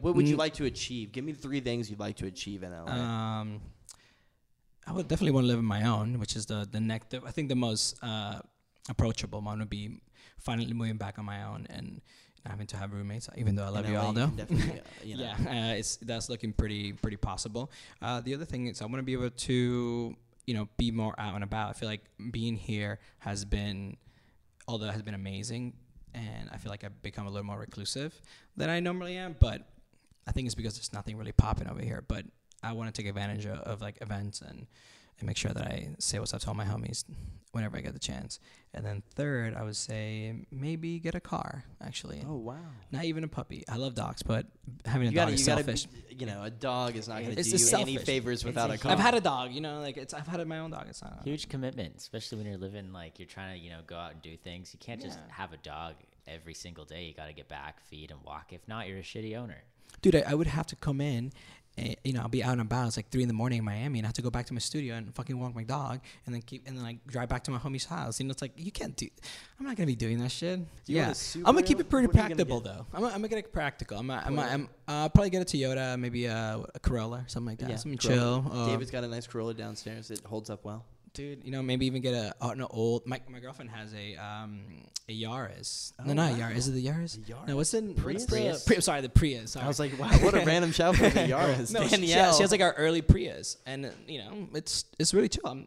What would you like to achieve? Give me 3 things you'd like to achieve in LA. I would definitely want to live on my own, which is the next. I think the most approachable one would be finally moving back on my own and having to have roommates, even though I love you, Aldo. You know. Yeah, that's looking pretty possible. The other thing is I want to be able to, you know, be more out and about. I feel like being here has been, although it has been amazing, and I feel like I've become a little more reclusive than I normally am, but I think it's because there's nothing really popping over here. But I want to take advantage of like events and make sure that I say what's up to all my homies whenever I get the chance. And then third, I would say maybe get a car, actually. Oh, wow. Not even a puppy. I love dogs, but having a dog is selfish. A dog is not going to do you any favors without a car. I've had a dog, I've had my own dog. It's not huge commitment, especially when you're living, like, you're trying to, go out and do things. You can't just have a dog every single day. You got to get back, feed, and walk. If not, you're a shitty owner. Dude, I would have to come in. I'll be out and about. It's like 3 a.m. in Miami, and I have to go back to my studio and fucking walk my dog, and then like drive back to my homie's house. It's like you can't do. I'm not gonna be doing that shit. I'm gonna keep it pretty practical though. I'm gonna get practical. I'm probably get a Toyota, maybe a Corolla, something like that. Yeah, something Corolla. Chill. David's got a nice Corolla downstairs. It holds up well. Dude, maybe even get an old. My girlfriend has a Yaris. Oh, no, not a Yaris. Is it the Yaris? No, what's it? Prius. Sorry, the Prius. Sorry. I was like, wow, what a random shout for the Yaris. No, she has like our early Prius, and it's really chill. I'm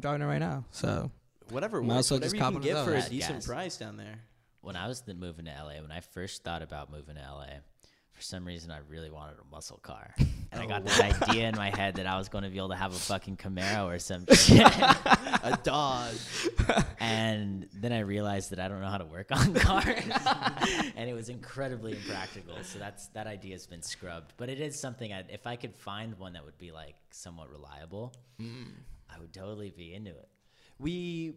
driving it right now, so whatever you can get for a decent price down there. When I was moving to LA, when I first thought about moving to LA, for some reason, I really wanted a muscle car. And I got that idea in my head that I was going to be able to have a fucking Camaro or some shit. A Dodge. And then I realized that I don't know how to work on cars. And it was incredibly impractical. So that idea has been scrubbed. But it is something, if I could find one that would be like somewhat reliable, I would totally be into it. Me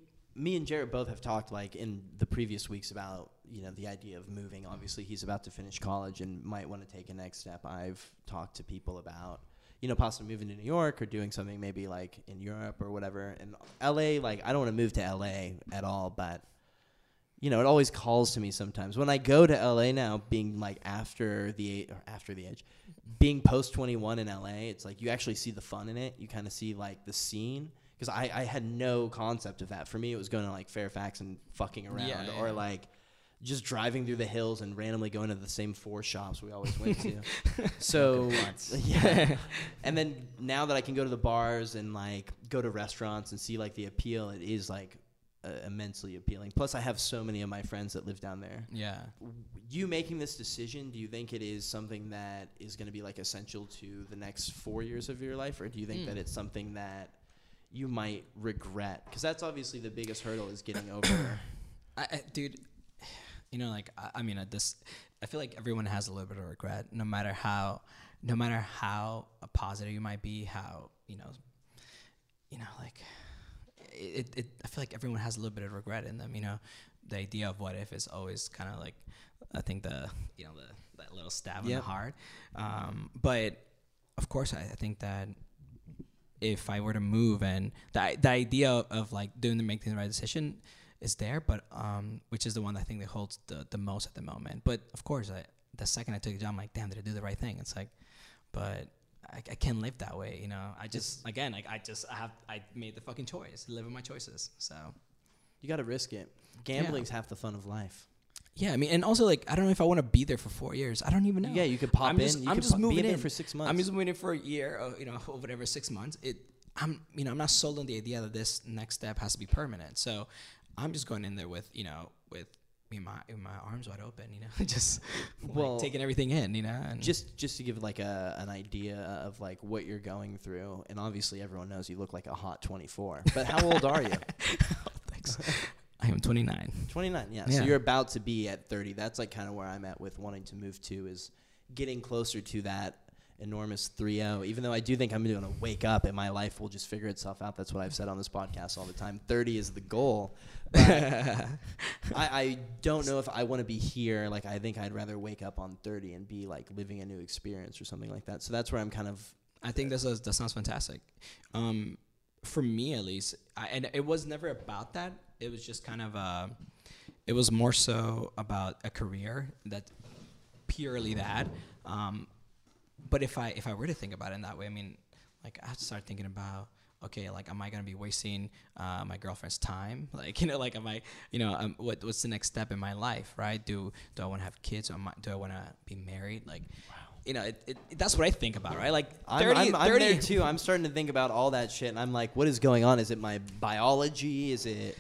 and Jarrett both have talked like in the previous weeks about, the idea of moving. Obviously, he's about to finish college and might want to take a next step. I've talked to people about, possibly moving to New York or doing something maybe like in Europe or whatever. And LA, like, I don't want to move to LA at all, but it always calls to me sometimes. When I go to LA now, being like after the age, being post 21 in LA, it's like you actually see the fun in it. You kind of see like the scene. Because I had no concept of that. For me, it was going to, like, Fairfax and fucking around. Or, like, just driving through the hills and randomly going to the same 4 shops we always went to. So, yeah. And then now that I can go to the bars and, like, go to restaurants and see, like, the appeal, it is, like, immensely appealing. Plus, I have so many of my friends that live down there. Yeah. You making this decision, do you think it is something that is going to be, like, essential to the next 4 years of your life? Or do you think that it's something that you might regret? Because that's obviously the biggest hurdle is getting over. I feel like everyone has a little bit of regret, no matter how positive you might be, I feel like everyone has a little bit of regret in them. The idea of what if is always kind of like, I think that little stab in the heart. But of course, I think that if I were to move, and the idea of like making the right decision is there, but which is the one I think that holds the most at the moment. But of course, the second I took a job, I'm like, damn, did I do the right thing? It's like, but I can't live that way, I made the fucking choice, live with my choices. So you got to risk it. Gambling's half the fun of life. Yeah, and also, like, I don't know if I want to be there for 4 years. I don't even know. Yeah, you could pop in. I'm just moving in for 6 months. I'm just moving in for a year, or whatever, 6 months. I'm not sold on the idea that this next step has to be permanent. So I'm just going in there with my arms wide open, just taking everything in, And just to give like an idea of like what you're going through, and obviously everyone knows you look like a hot 24. But how old are you? Oh, thanks. I am 29. 29, yeah. So you're about to be at 30. That's like kind of where I'm at with wanting to move to, is getting closer to that enormous 3-0. Even though I do think I'm going to wake up and my life will just figure itself out. That's what I've said on this podcast all the time. 30 is the goal. But I don't know if I want to be here. Like, I think I'd rather wake up on 30 and be like living a new experience or something like that. So that's where I'm kind of. I think that sounds fantastic. For me, at least, and it was never about that. It was just kind of it was more so about a career, that purely that. But if I were to think about it in that way, I have to start thinking about okay, like, am I going to be wasting my girlfriend's time? Like, you know, like, am I, you know, what's the next step in my life, right? Do I want to have kids? Or do I want to be married? Like, wow. You know, that's what I think about, right? Like, 30. I'm there too. I'm starting to think about all that shit, and I'm like, what is going on? Is it my biology? Is it...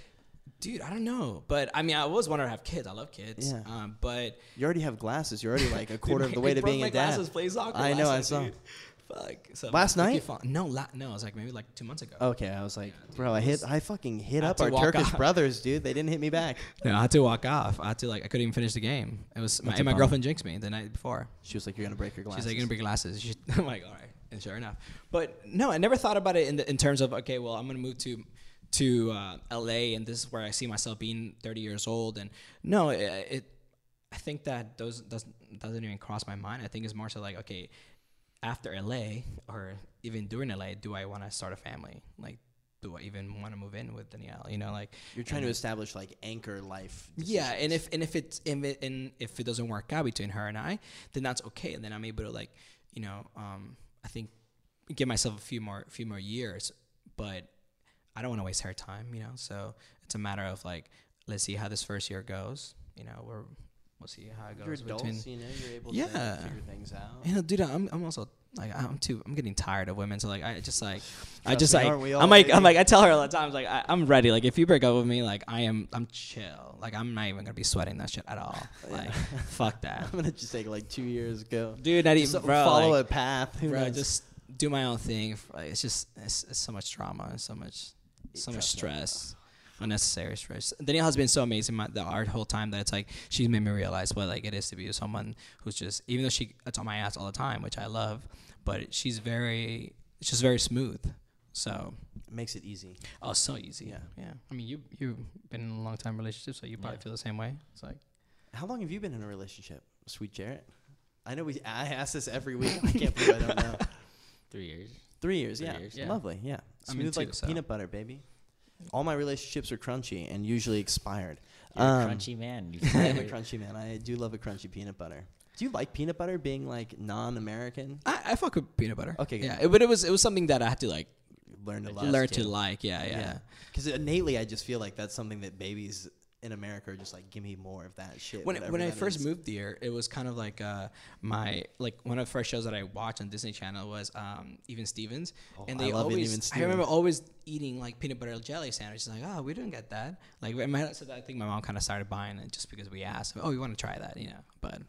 Dude, I don't know. But, I mean, I always wanted to have kids. I love kids. Yeah. But... You already have glasses. You're already, like, a quarter of the way to being a dad. Glasses, play soccer, I know, glasses, I saw. Dude. Fuck. So last night? No, it was, like, maybe, like, 2 months ago. Okay, I was like, yeah, dude, bro, I fucking hit up our Turkish brothers, dude. They didn't hit me back. No, I had to walk off. I had to, like, I couldn't even finish the game. It was... And my girlfriend jinxed me the night before. She was like, you're going to break your glasses. She's like, you're going to break your glasses. I'm like, all right. And sure enough. But, no, I never thought about it in terms of, okay, well, I'm going to move to LA, and this is where I see myself being 30 years old. And no, I think that doesn't even cross my mind. I think it's more so like, okay, after LA or even during LA, do I want to start a family? Like, do I even want to move in with Danielle? You know, like, you're trying to establish like anchor life decisions. Yeah, and if it doesn't work out between her and I, then that's okay. And then I'm able to, like, you know, I think give myself a few more years, but I don't want to waste her time, you know. So it's a matter of like, let's see how this first year goes. You know, we'll see how it goes. You're adults, you know, you're able to figure things out. You know, dude, I'm also like, I'm getting tired of women. So like, I tell her a lot of times, like, I'm ready. Like, if you break up with me, like, I'm chill. Like, I'm not even gonna be sweating that shit at all. Like, fuck that. I'm gonna just take like 2 years go, dude. Not even, bro, follow like, a path, bro. Knows? Just do my own thing. Like, it's so much trauma and so much stress, unnecessary stress. Danielle has been so amazing our whole time that it's like she's made me realize what like it is to be someone who's just, even though it's on my ass all the time, which I love, but it's just very smooth. So it makes it easy. Oh, so easy. Yeah, yeah. I mean, you've been in a long time relationship, so you probably feel the same way. It's like, how long have you been in a relationship, sweet Jarrett? I know I ask this every week. I can't believe I don't know. 3 years. 3 years, yeah. Lovely, yeah. Smooth, I mean, like peanut butter, baby. All my relationships are crunchy and usually expired. You're a crunchy man. I am a crunchy man. I do love a crunchy peanut butter. Do you like peanut butter being like non-American? I fuck with peanut butter. Okay, good. Yeah, but it was something that I had to like learn to like. Yeah. Because innately, I just feel like that's something that babies in America are just like, give me more of that shit. When I first moved here, it was kind of like one of the first shows that I watched on Disney Channel was Even Stevens, and they always. I remember always eating like peanut butter jelly sandwiches. Like, oh, we didn't get that. Like, so I think my mom kind of started buying it just because we asked. Oh, you want to try that? You know, but.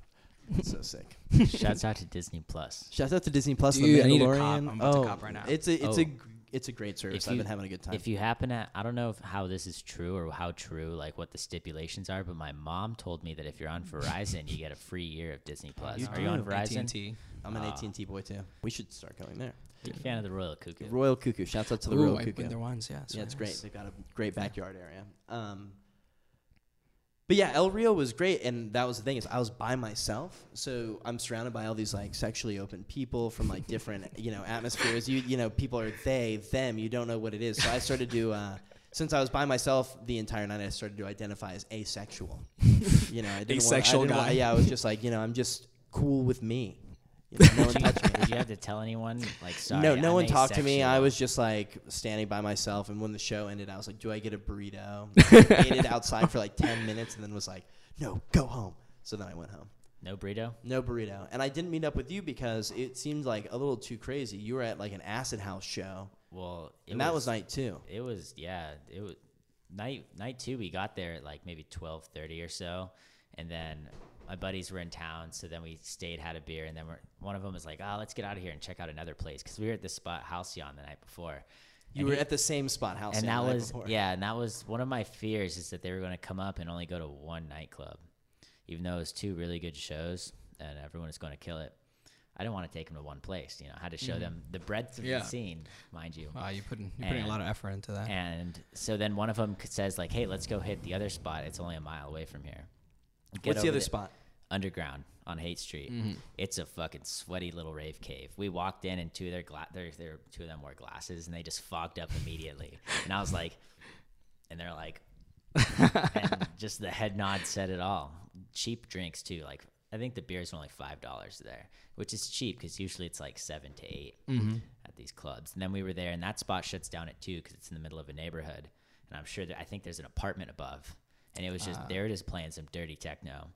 So sick. Shouts out to Disney Plus. Shouts out to Disney Plus. Dude, The Mandalorian. I'm about to cop right now. It's a great service. I've been having a good time. If you happen to, I don't know how this is true or how true, like what the stipulations are, but my mom told me that if you're on Verizon, you get a free year of Disney Plus. Are you on Verizon? AT&T. I'm an AT&T boy too. We should start going there. Big fan of the Royal Cuckoo. Royal Cuckoo. Shouts out to the Royal Cuckoo. They're ones, yeah. Yeah, it's great. They've got a great backyard area. But yeah, El Rio was great, and that was the thing, is I was by myself, so I'm surrounded by all these like sexually open people from like different atmospheres. You know, people are they, them. You don't know what it is. So I started to, since I was by myself the entire night, I started to identify as asexual. You know, I didn't asexual want, I didn't guy. Want, yeah, I was just like, I'm just cool with me. No one touched me. Did you have to tell anyone? Like, sorry, no one talked to me. I was just like standing by myself. And when the show ended, I was like, "Do I get a burrito?" I waited outside for like 10 minutes, and then was like, "No, go home." So then I went home. No burrito. And I didn't meet up with you because it seemed like a little too crazy. You were at like an acid house show. Well, that was night two. It was night two. We got there at like maybe 12:30 or so, and then. My buddies were in town, so then we stayed, had a beer, and then one of them was like, let's get out of here and check out another place, because we were at the spot Halcyon the night before. At the same spot Halcyon the night before. Yeah, and that was one of my fears, is that they were going to come up and only go to one nightclub, even though it was two really good shows, and everyone was going to kill it. I didn't want to take them to one place. I had to show them the breadth of the scene, mind you. Wow, you're putting a lot of effort into that. And so then one of them says, like, hey, let's go hit the other spot. It's only a mile away from here. What's the other spot? Underground on Haight Street. Mm-hmm. It's a fucking sweaty little rave cave. We walked in, and two of them wore glasses, and they just fogged up immediately. And I was like, and they're like, and just the head nod said it all. Cheap drinks too. Like, I think the beers were only $5 there, which is cheap because usually it's like $7 to $8 mm-hmm. at these clubs. And then we were there, and that spot shuts down at 2 because it's in the middle of a neighborhood. And I'm sure that I think there's an apartment above. And it was just they were just playing some dirty techno.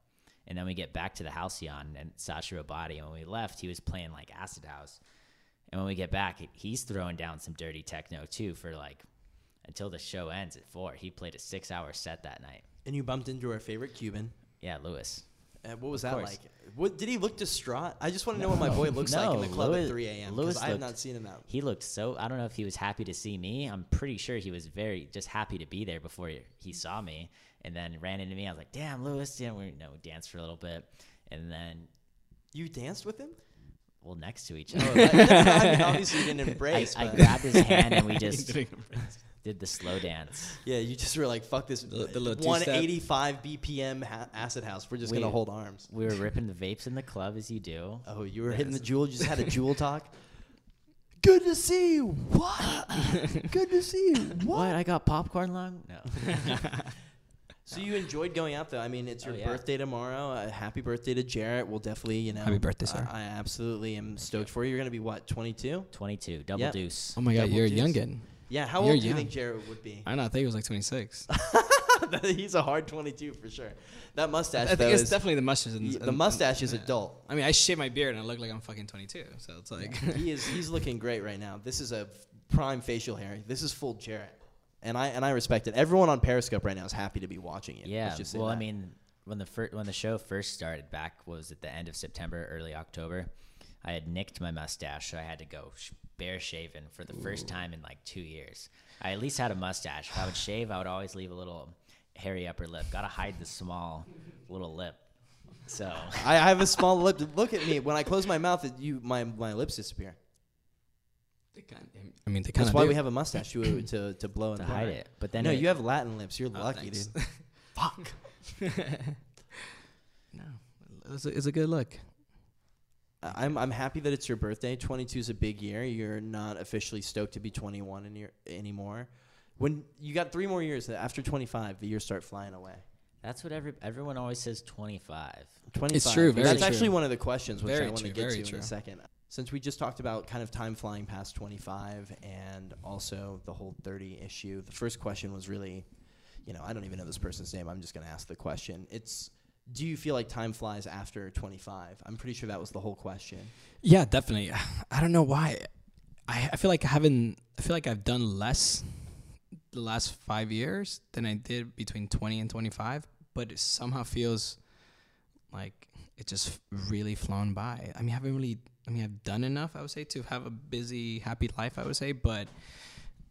And then we get back to the Halcyon and Sasha Robati. And when we left, he was playing like acid house. And when we get back, he's throwing down some dirty techno too for like until the show ends at 4. He played a 6-hour set that night. And you bumped into our favorite Cuban. Yeah, Louis. What was that like? What, did he look distraught? I just want to know what my boy looks like in the club at 3 a.m. because I have not seen him out. He looked so, I don't know if he was happy to see me. I'm pretty sure he was very just happy to be there before he saw me and then ran into me. I was like, damn, Louis. And we danced for a little bit. And then. You danced with him? Well, next to each other. Oh, I mean, obviously you didn't embrace. I grabbed his hand and we just did the slow dance. Yeah, you just were like, fuck this. The 185 BPM acid house. We're just going to hold arms. We were ripping the vapes in the club as you do. Oh, you were hitting the jewel. You just had a jewel talk. Good to see you. What? Good to see you. What? I got popcorn lung? No. So you enjoyed going out, though. I mean, it's your birthday tomorrow. Happy birthday to Jarrett. We'll definitely, you know. Happy birthday, sir. I absolutely am stoked for you. You're going to be, what, 22? 22. Double deuce. Oh, my God. You're a youngin'. Yeah. How old do you think Jarrett would be? I don't know. I think he was like 26. He's a hard 22 for sure. That mustache, I think it's definitely the mustache. The mustache is adult. I mean, I shave my beard, and I look like I'm fucking 22. So it's like. He's looking great right now. This is a prime facial hair. This is full Jarrett. And I respect it. Everyone on Periscope right now is happy to be watching it. Yeah. Just well, that. I mean, when the show first started back was at the end of September, early October. I had nicked my mustache, so I had to go bare shaven for the first time in like 2 years. I at least had a mustache. If I would shave, I would always leave a little hairy upper lip. Gotta hide the small little lip. So I have a small lip. Look at me. When I close my mouth, my lips disappear. That's why we have a mustache to blow and hide it. But then you have Latin lips. You're lucky, thanks. Dude. Fuck. No, it's a good look. I'm happy that it's your birthday. 22 is a big year. You're not officially stoked to be 21 anymore. When you got 3 more years after 25, the years start flying away. That's what everyone always says. 25. It's true. Very That's true. Actually one of the questions, which I want to get to in a second. Since we just talked about kind of time flying past 25 and also the whole 30 issue, the first question was really, I don't even know this person's name. I'm just going to ask the question. It's, do you feel like time flies after 25? I'm pretty sure that was the whole question. Yeah, definitely. I don't know why. I feel like I've done less the last 5 years than I did between 20 and 25, but it somehow feels like it just really flown by. I mean, I've done enough, I would say, to have a busy, happy life, I would say. But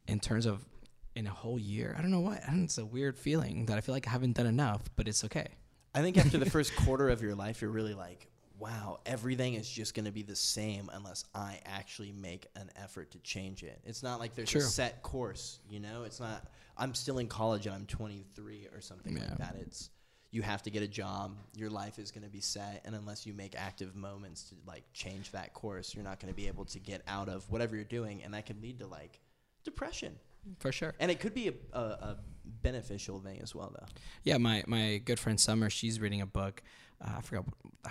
in terms of in a whole year, I don't know why. It's a weird feeling that I feel like I haven't done enough, but it's okay. I think after the first quarter of your life, you're really like, wow, everything is just going to be the same unless I actually make an effort to change it. It's not like there's a set course, It's not, I'm still in college and I'm 23 or something like that. It's, you have to get a job, your life is going to be set, and unless you make active moments to, like, change that course, you're not going to be able to get out of whatever you're doing, and that can lead to, like, depression. For sure. And it could be a beneficial thing as well, though. Yeah, my good friend Summer, she's reading a book. I forgot.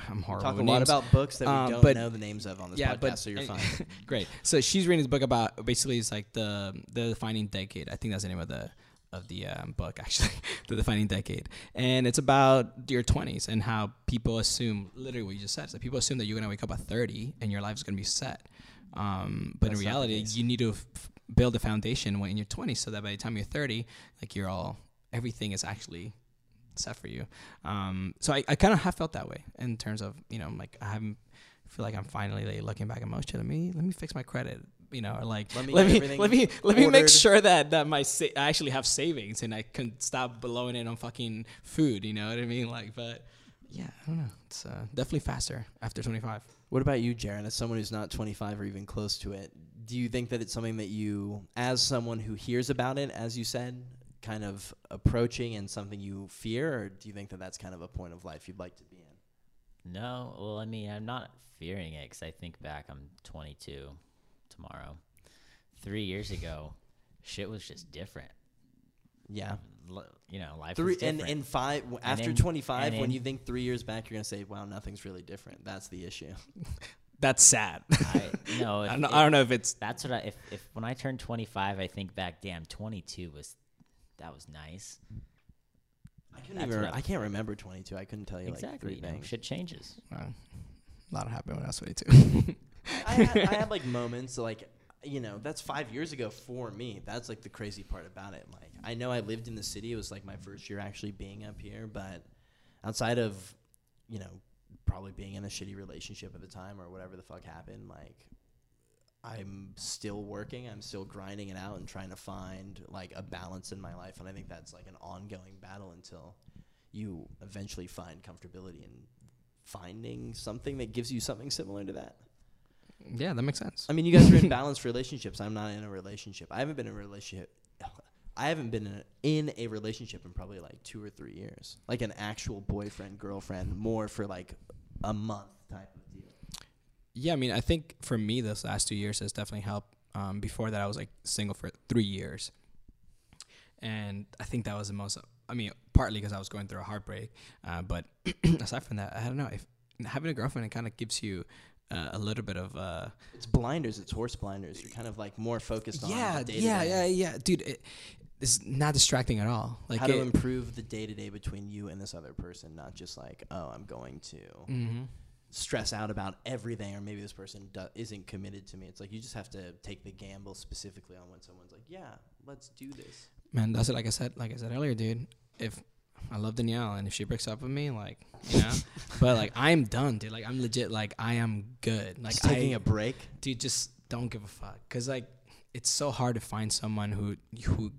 I'm horrible with names. Talk a lot about books that we don't know the names of on this podcast, so you're fine. Great. So she's reading this book about, basically, it's like the defining decade. I think that's the name of the book, actually, The Defining Decade. And it's about your 20s and how people assume, literally what you just said, is that people assume that you're going to wake up at 30 and your life's going to be set. But that's in reality, you need to build a foundation when in your 20s so that by the time you're 30, like everything is actually set for you. So I kind of have felt that way in terms of, like I feel like I'm finally like, looking back at most shit. Let me fix my credit. Or like let me make sure that my I actually have savings and I can stop blowing it on fucking food. You know what I mean? Like, but yeah, I don't know. It's definitely faster after 25. What about you, Jarrett? As someone who's not 25 or even close to it, do you think that it's something that you, as someone who hears about it, as you said, kind of approaching and something you fear, or do you think that that's kind of a point of life you'd like to be in? No, well, I mean, I'm not fearing it because I think back, I'm 22. Tomorrow. 3 years ago, shit was just different. Yeah. Life was different. And after 25, when you think 3 years back, you're going to say, wow, nothing's really different. That's the issue. that's sad. I don't know if it's. That's what I. If when I turned 25, I think back. Damn, 22 was. That was nice. I can't remember 22. I couldn't tell you exactly. Like, you know, shit changes. A lot happened when I was 22. I had like moments like, you know, that's 5 years ago for me. That's like the crazy part about it. Like, I know I lived in the city. It was like my first year actually being up here, but outside of, you know, probably being in a shitty relationship at the time or whatever the fuck happened, like, I'm still working. I'm still grinding it out and trying to find like a balance in my life. And I think that's like an ongoing battle until you eventually find comfortability in finding something that gives you something similar to that. Yeah, that makes sense. I mean, you guys are in balanced relationships. I'm not in a relationship. I haven't been in a relationship in probably like 2 or 3 years. Like an actual boyfriend, girlfriend, more for like a month type of deal. Yeah, I mean, I think for me, those last 2 years has definitely helped. Before that, I was like single for 3 years. And I think that was the most, I mean, partly because I was going through a heartbreak. But aside from that, I don't know. If having a girlfriend, it kind of gives you a little bit of... it's blinders. It's horse blinders. You're kind of like more focused on the day-to-day. Yeah. Dude, it's not distracting at all. Like, how to improve the day-to-day between you and this other person, not just like, oh, I'm going to... Mm-hmm. stress out about everything, or maybe this person isn't committed to me. It's like you just have to take the gamble specifically on when someone's like, yeah, let's do this. Man, that's it. Like I said earlier, dude, if I love Danielle and if she breaks up with me, like, you know, but like I'm done, dude. Like I'm legit, like I am good. Like just taking a break. Dude, just don't give a fuck. Cause like it's so hard to find someone who you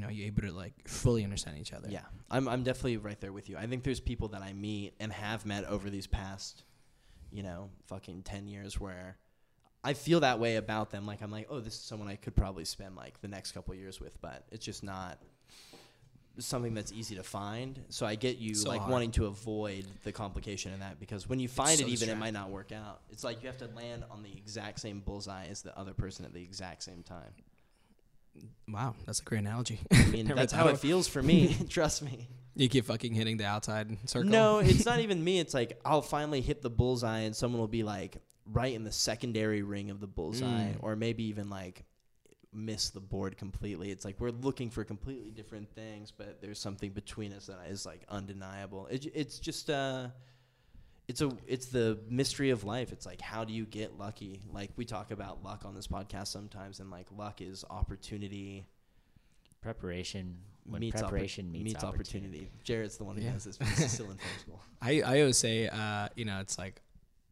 know, you're able to like fully understand each other. Yeah. I'm definitely right there with you. I think there's people that I meet and have met over these past, you know, fucking 10 years where I feel that way about them. Like, I'm like, oh, this is someone I could probably spend like the next couple of years with, but it's just not something that's easy to find. So I get you so like hard. Wanting to avoid the complication in that, because when you find it might not work out. It's like you have to land on the exact same bullseye as the other person at the exact same time. Wow, that's a great analogy. I mean, that's how it feels for me. Trust me. You keep fucking hitting the outside circle. No, it's not even me. It's like I'll finally hit the bullseye and someone will be like right in the secondary ring of the bullseye or maybe even like miss the board completely. It's like we're looking for completely different things, but there's something between us that is like undeniable. It's just it's the mystery of life. It's like, how do you get lucky? Like we talk about luck on this podcast sometimes, and like luck is opportunity. Preparation. When preparation meets opportunity. Jarrett's the one who knows this, but he's still in film school. I always say, you know, it's like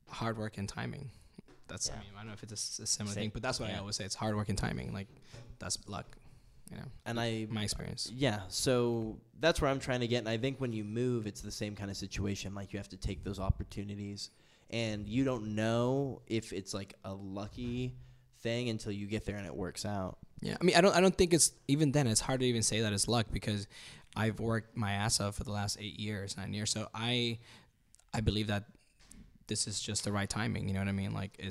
hard work and timing. That's, I mean, I don't know if it's a similar thing, but that's what I always say. It's hard work and timing. Like, that's luck, you know, and my experience. Yeah, so that's where I'm trying to get. And I think when you move, it's the same kind of situation. Like, you have to take those opportunities. And you don't know if it's like a lucky thing until you get there and it works out. Yeah, I mean, I don't think it's, even then, it's hard to even say that it's luck, because I've worked my ass off for the last 9 years. So I believe that this is just the right timing. You know what I mean? Like,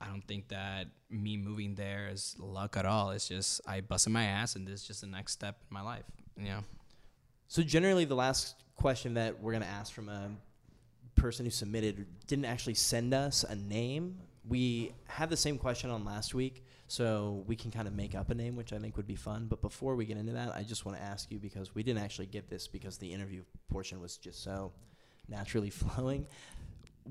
I don't think that me moving there is luck at all. It's just, I busted my ass and this is just the next step in my life, you know? So generally, the last question that we're going to ask from a person who submitted didn't actually send us a name. We had the same question on last week, so we can kind of make up a name, which I think would be fun. But before we get into that, I just want to ask you, because we didn't actually get this because the interview portion was just so naturally flowing.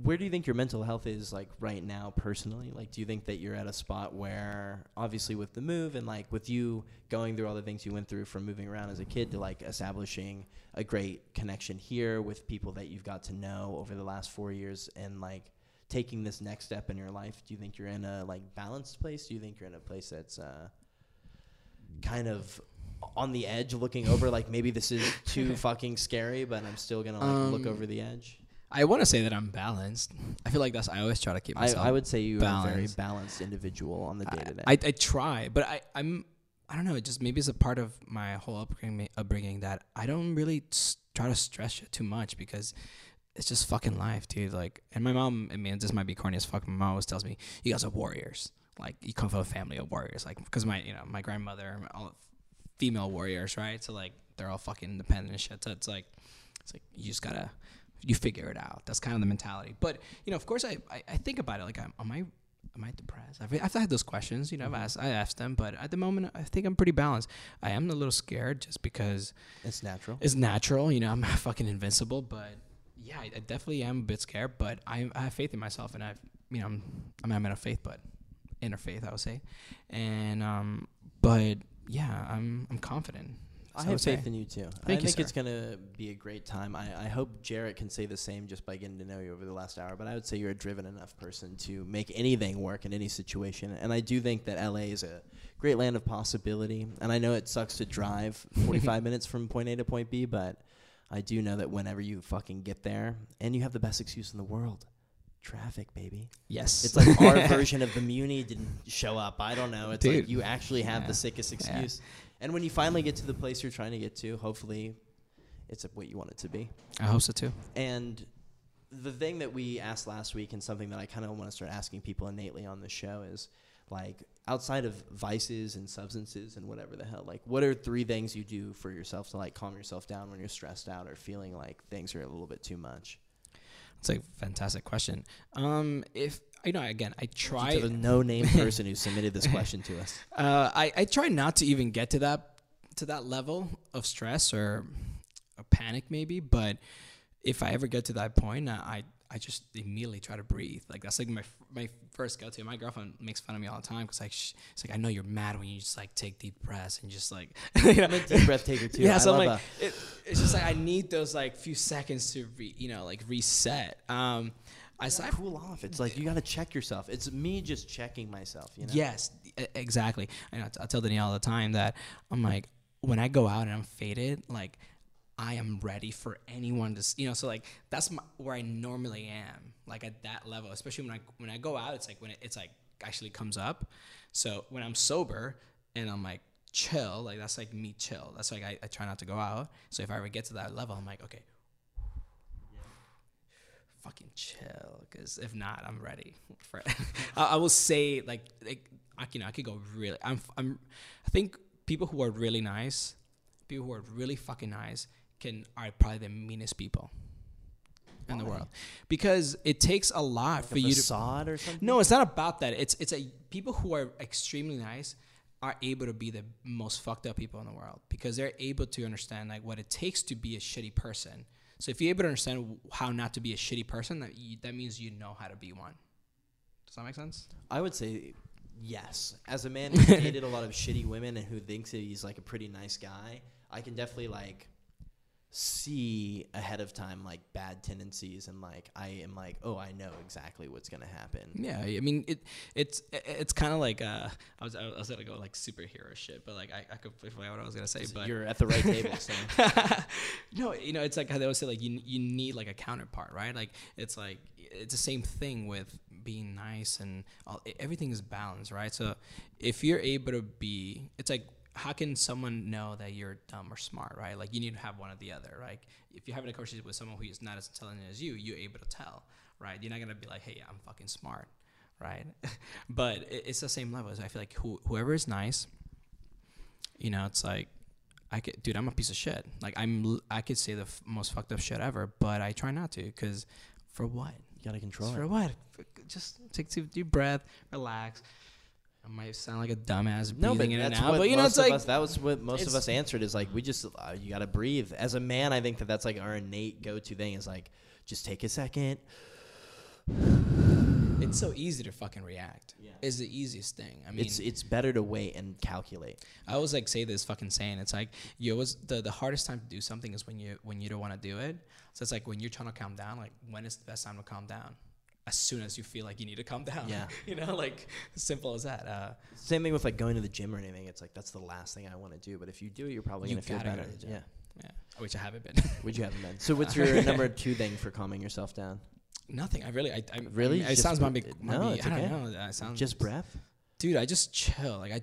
Where do you think your mental health is like right now personally? Like, do you think that you're at a spot where, obviously with the move and like with you going through all the things you went through from moving around as a kid to like establishing a great connection here with people that you've got to know over the last 4 years and like taking this next step in your life, do you think you're in a like balanced place? Do you think you're in a place that's kind of on the edge, looking over like maybe this is too fucking scary, but I'm still gonna like look over the edge? I want to say that I'm balanced. I feel like that's, I always try to keep myself. I would say you are a very balanced individual on the day to day. I try, but I don't know. It just, maybe it's a part of my whole upbringing that I don't really try to stretch it too much, because it's just fucking life, dude. Like, and my mom, I mean, this might be corny as fuck. My mom always tells me, "You guys are warriors. Like, you come from a family of warriors." Like, because my grandmother, all female warriors, right? So like, they're all fucking independent and shit. So it's like, you just gotta you figure it out. That's kind of the mentality. But, you know, of course, I think about it. Like, am I depressed? I've had those questions. You know, I asked them. But at the moment, I think I'm pretty balanced. I am a little scared just because... It's natural. It's natural. You know, I'm fucking invincible. But, yeah, I definitely am a bit scared. But I have faith in myself. And, you know, I'm out of faith, but inner faith, I would say. And, but, yeah, I'm confident. I have faith in you, too. Thank you, sir. It's going to be a great time. I hope Jarrett can say the same just by getting to know you over the last hour, but I would say you're a driven enough person to make anything work in any situation, and I do think that L.A. is a great land of possibility, and I know it sucks to drive 45 minutes from point A to point B, but I do know that whenever you fucking get there, and you have the best excuse in the world. Traffic, baby. Yes. It's like our version of the Muni didn't show up. I don't know. It's Dude. Like you actually have the sickest excuse. Yeah. And when you finally get to the place you're trying to get to, hopefully it's what you want it to be. I hope so too. And the thing that we asked last week and something that I kind of want to start asking people innately on the show is like outside of vices and substances and whatever the hell, like what are three things you do for yourself to like calm yourself down when you're stressed out or feeling like things are a little bit too much? It's a fantastic question. If you know, again, I try. To the no-name person who submitted this question to us. I try not to even get to that level of stress or a panic, maybe. But if I ever get to that point, I just immediately try to breathe. Like that's like my first go-to. My girlfriend makes fun of me all the time because like she's like, I know you're mad when you just like take deep breaths and just like you know? I'm a deep breath taker too. Yeah, so I'm like it's just like I need those like few seconds to reset. I cool off. It's like you gotta check yourself. It's me just checking myself. You know. Yes, exactly. And I tell Danielle all the time that I'm like when I go out and I'm faded like. I am ready for anyone to, so like that's where I normally am, like at that level. Especially when I go out, it's like when it actually comes up. So when I'm sober and I'm like chill, like that's like me chill. That's like I try not to go out. So if I ever get to that level, I'm like okay, fucking chill. Because if not, I'm ready for it. I will say I could go really. I think people who are really nice, are probably the meanest people in the world, because it takes a lot like for you to facade or something. No, it's not about that. It's people who are extremely nice are able to be the most fucked up people in the world because they're able to understand like what it takes to be a shitty person. So if you're able to understand how not to be a shitty person, that means you know how to be one. Does that make sense? I would say. Yes. As a man who dated a lot of shitty women and who thinks that he's like a pretty nice guy, I can definitely like see ahead of time like bad tendencies and like I am like, oh, I know exactly what's gonna happen. Yeah, I mean it's kind of like I was gonna go like superhero shit, but like I could forget what I was gonna say. But you're at the right table, so no, it's like how they always say like you need like a counterpart, right? Like it's the same thing with being nice and everything is balanced, right? So if you're able to be, it's like. How can someone know that you're dumb or smart, right? Like you need to have one or the other, right? If you're having a conversation with someone who is not as intelligent as you, you're able to tell, right? You're not gonna be like, hey, I'm fucking smart, right? But it's the same level. So I feel like whoever is nice, it's like, I'm a piece of shit. Like I could say the most fucked up shit ever, but I try not to, because for what? You gotta control it. For what? Just take a deep breath, relax. I might sound like a dumbass breathing in and out, but it's like... That was what most of us answered is like, we just, you got to breathe. As a man, I think that's like our innate go-to thing is like, just take a second. It's so easy to fucking react. Yeah. It's the easiest thing. I mean... It's better to wait and calculate. I always like say this fucking saying. It's like, the hardest time to do something is when you don't want to do it. So it's like when you're trying to calm down, like when is the best time to calm down? As soon as you feel like you need to calm down. Yeah. Like simple as that. Same thing with like going to the gym or anything. It's like, that's the last thing I want to do. But if you do, you're probably going to feel better. Yeah. Which I haven't been. So what's your number 2 thing for calming yourself down? Nothing. Really? It sounds I don't know. Just breath? Dude, I just chill. Like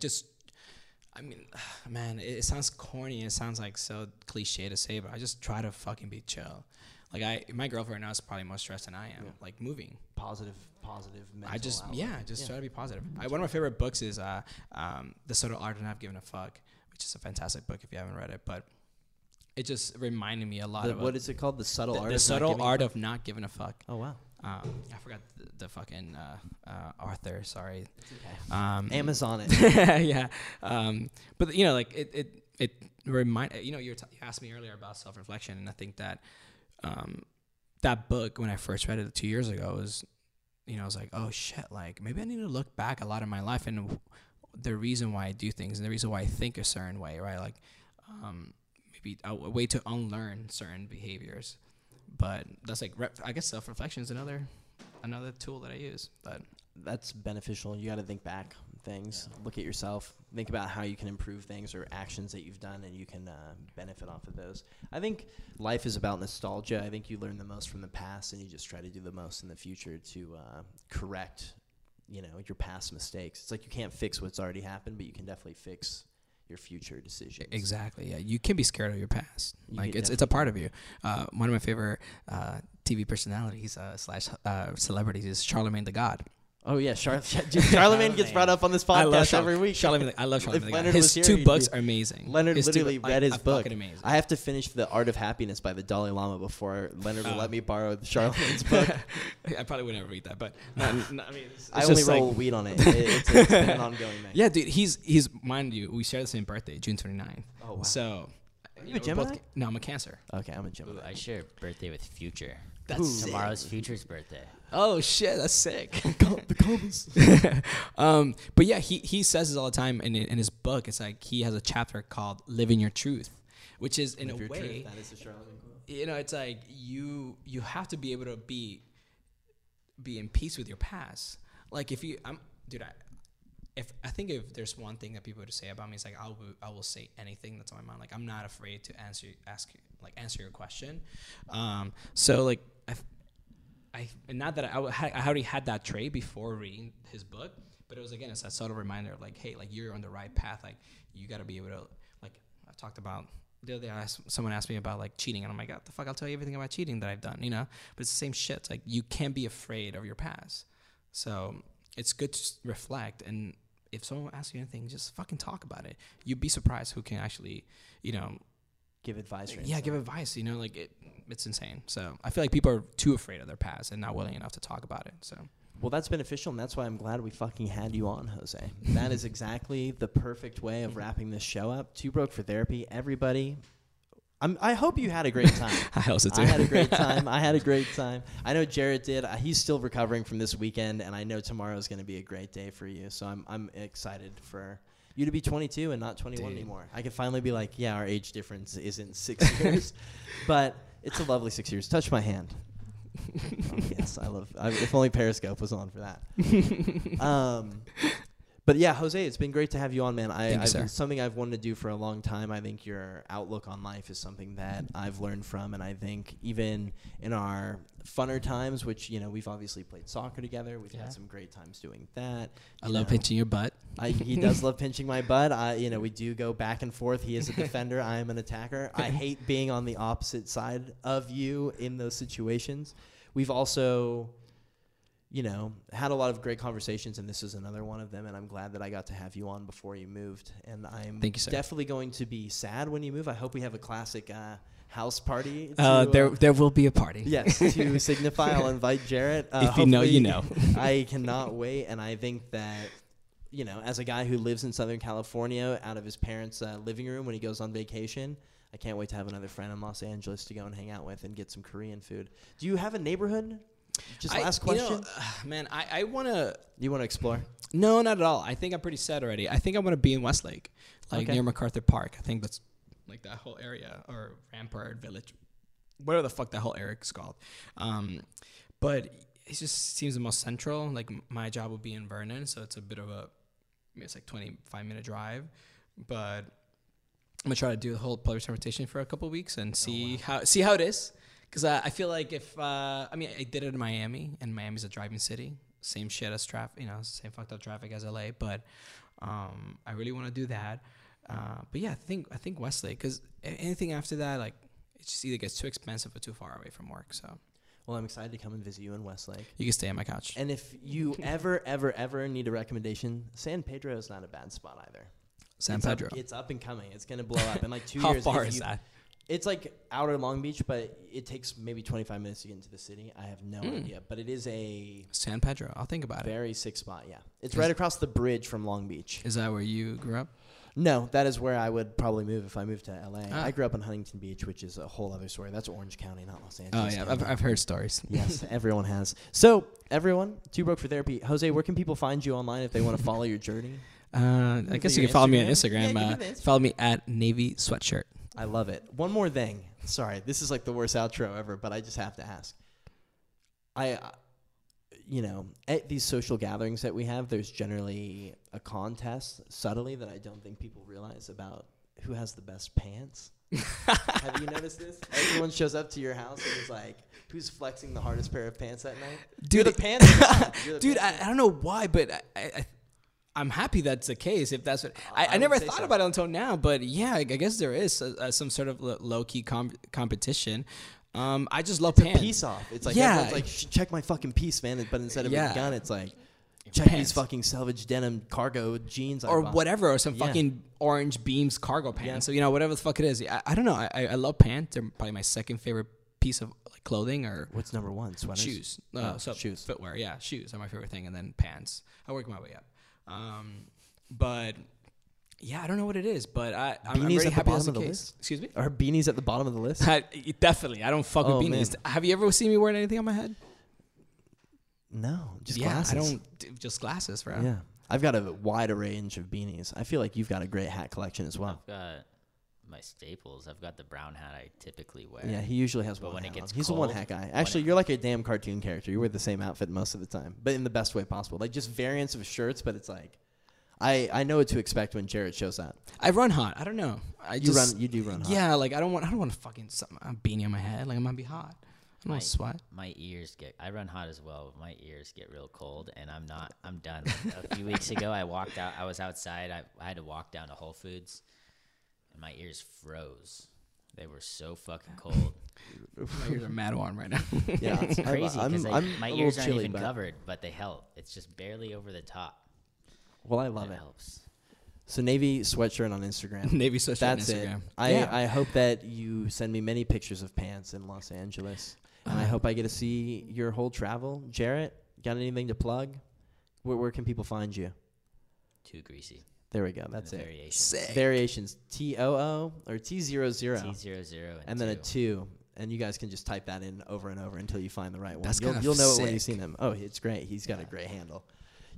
man, it sounds corny. It sounds like so cliche to say, but I just try to fucking be chill. Like my girlfriend right now is probably more stressed than I am. Yeah. Like moving, positive. Mental outlet. Try to be positive. One of my favorite books is The Subtle Art of Not Giving a Fuck, which is a fantastic book if you haven't read it. But it just reminded me a lot of what is it called? The subtle art. The subtle art of not giving a fuck. Oh wow. I forgot the fucking author. Sorry. It's okay. Amazon it. Yeah. But you know, like it remind you know you asked me earlier about self-reflection, and I think that that book when I first read it 2 years ago was, you know, I was like, oh shit, like maybe I need to look back a lot in my life and the reason why I do things and the reason why I think a certain way, right? Like maybe a way to unlearn certain behaviors. But that's like I guess self-reflection is another tool that I use. But that's beneficial. You got to think back on things, yeah. Look at yourself, think about how you can improve things or actions that you've done, and you can benefit off of those. I think life is about nostalgia. I think you learn the most from the past, and you just try to do the most in the future to correct, you know, your past mistakes. It's like you can't fix what's already happened, but you can definitely fix your future decisions. Exactly. Yeah, you can be scared of your past. Like it's a part of you. One of my favorite TV personalities / celebrities is Charlemagne the God. Oh yeah, Charlemagne gets brought up on this podcast every week. I love Charlemagne the God. His two books are amazing. Leonard literally read his book. Amazing. I have to finish The Art of Happiness by the Dalai Lama before Leonard will let me borrow Charlemagne's book. I probably would never read that, but no, I mean, I only roll weed on it. It's been an ongoing thing. Yeah, dude, he's mind you, we share the same birthday, June 29th. Oh wow. So, are you a Gemini? No, I'm a Cancer. Okay, I'm a Gemini. I share a birthday with Future. That's tomorrow's Future's birthday. Oh shit, that's sick. The comments. But yeah, he says this all the time in his book. It's like he has a chapter called "Living Your Truth," which is in a way truth, that is a Charlemagne quote. You know, it's like you have to be able to be in peace with your past. Like if there's one thing that people would say about me, it's like I will say anything that's on my mind. Like I'm not afraid to answer your question. So like I already had that trait before reading his book, but it was again it's that subtle reminder of like, hey, like you're on the right path. Like you got to be able to, like I talked about the other day. Someone asked me about like cheating, and I'm like, what the fuck? I'll tell you everything about cheating that I've done, you know. But it's the same shit. It's like you can't be afraid of your past. So it's good to reflect, and if someone asks you anything, just fucking talk about it. You'd be surprised who can actually, you know, give advice. Yeah, give advice. You know, like it's insane. So I feel like people are too afraid of their past and not willing enough to talk about it. So. Well, that's beneficial, and that's why I'm glad we fucking had you on, Jose. That is exactly the perfect way of wrapping this show up. Too Broke for Therapy, everybody. I hope you had a great time. I also did. I had a great time. I know Jarrett did. He's still recovering from this weekend, and I know tomorrow is going to be a great day for you. So I'm excited for you to be 22 and not 21 anymore. I can finally be like, yeah, our age difference isn't 6 years, but it's a lovely 6 years. Touch my hand. Oh, yes, I love. If only Periscope was on for that. But yeah, Jose, it's been great to have you on, man. It's something I've wanted to do for a long time. I think your outlook on life is something that I've learned from, and I think even in our funner times, which, you know, we've obviously played soccer together. We've had some great times doing that. I love pinching your butt. He does love pinching my butt. You know, we do go back and forth. He is a defender. I am an attacker. I hate being on the opposite side of you in those situations. We've also, you know, had a lot of great conversations, and this is another one of them, and I'm glad that I got to have you on before you moved, and I'm definitely going to be sad when you move. I hope we have a classic house party. There will be a party. Yes, to signify, I'll invite Jarrett. If you know, you know. I cannot wait, and I think that, you know, as a guy who lives in Southern California out of his parents' living room when he goes on vacation, I can't wait to have another friend in Los Angeles to go and hang out with and get some Korean food. Do you have a neighborhood? Just last question. You know, man, I want to... You want to explore? No, not at all. I think I'm pretty set already. I think I want to be in Westlake, near MacArthur Park. I think that's like that whole area, or Rampart Village, whatever the fuck that whole area is called. But it just seems the most central. Like my job would be in Vernon, so it's a bit of a... It's like 25-minute drive, but I'm going to try to do the whole public transportation for a couple of weeks and see how it is. Because I feel like I did it in Miami, and Miami's a driving city. Same shit as traffic, you know, same fucked up traffic as LA. But I really want to do that. But yeah, I think Westlake, because anything after that, like, it just either gets too expensive or too far away from work. So, well, I'm excited to come and visit you in Westlake. You can stay on my couch. And if you ever need a recommendation, San Pedro is not a bad spot either. San Pedro. It's up and coming. It's gonna blow up in like two years. How far is that? It's like outer Long Beach, but it takes maybe 25 minutes to get into the city. I have no idea, but it is a San Pedro. I'll think about very sick spot. Yeah, it's right across the bridge from Long Beach. Is that where you grew up? No, that is where I would probably move if I moved to LA. Ah. I grew up in Huntington Beach, which is a whole other story. That's Orange County, not Los Angeles. Oh yeah, I've heard stories. Yes, everyone has. So everyone, Too Broke for Therapy. Jose, where can people find you online if they want to follow your journey? I guess you can follow me on Instagram. Yeah, follow me at Navy Sweatshirt. I love it. One more thing. Sorry, this is like the worst outro ever, but I just have to ask. You know, at these social gatherings that we have, there's generally a contest subtly that I don't think people realize about who has the best pants. Have you noticed this? Everyone shows up to your house and is like, who's flexing the hardest pair of pants that night? Dude, you're the pants guy. You're the dude, pants guy. I don't know why, but I'm happy that's the case. If that's what I never thought so. About it until now, but yeah, I guess there is some sort of low-key competition. I just love pants. It's a piece off. It's like, yeah, everyone's like, check my fucking piece, man. But instead of a gun, it's like, check pants. These fucking salvage denim cargo jeans or whatever, or some fucking orange beams cargo pants. Yeah. So you know, whatever the fuck it is, I don't know. I love pants. They're probably my second favorite piece of like clothing. Or what's number one? Sweaters. Shoes. So shoes. Footwear. Yeah, shoes are my favorite thing, and then pants. I work my way up. But yeah, I don't know what it is, but I'm really happy that's the case. Excuse me? Are beanies at the bottom of the list? Definitely. I don't fuck with beanies. Man. Have you ever seen me wearing anything on my head? No, just glasses. I don't, just glasses, bro. Yeah. I've got a wide range of beanies. I feel like you've got a great hat collection as well. I've got my staples. I've got the brown hat I typically wear. Yeah, he usually has one. But when it gets cold, he's a one hat guy. Actually, you're like a damn cartoon character. You wear the same outfit most of the time, but in the best way possible. Like just variants of shirts, but it's like I know what to expect when Jarrett shows up. I run hot. I don't know. You do run hot. Yeah, like I don't want to fucking a beanie on my head. Like I'm gonna be hot. I don't sweat. I run hot as well. My ears get real cold, and I'm done. Like a few weeks ago, I was outside. I had to walk down to Whole Foods. And my ears froze. They were so fucking cold. My ears are mad warm right now. Yeah, it's crazy because my ears aren't even covered, but they help. It's just barely over the top. Well, I love it. It helps. So Navy Sweatshirt on Instagram. Navy Sweatshirt That's on Instagram. It. I hope that you send me many pictures of pants in Los Angeles. And I hope I get to see your whole travel. Jarrett, got anything to plug? Where can people find you? Too greasy. There we go. That's it. Variations. Sick. Variations. TOO or T00. T00 and then a 2. And you guys can just type that in over and over until you find the right one. That's you'll know it when you've seen them. Oh, it's great. He's got a great handle.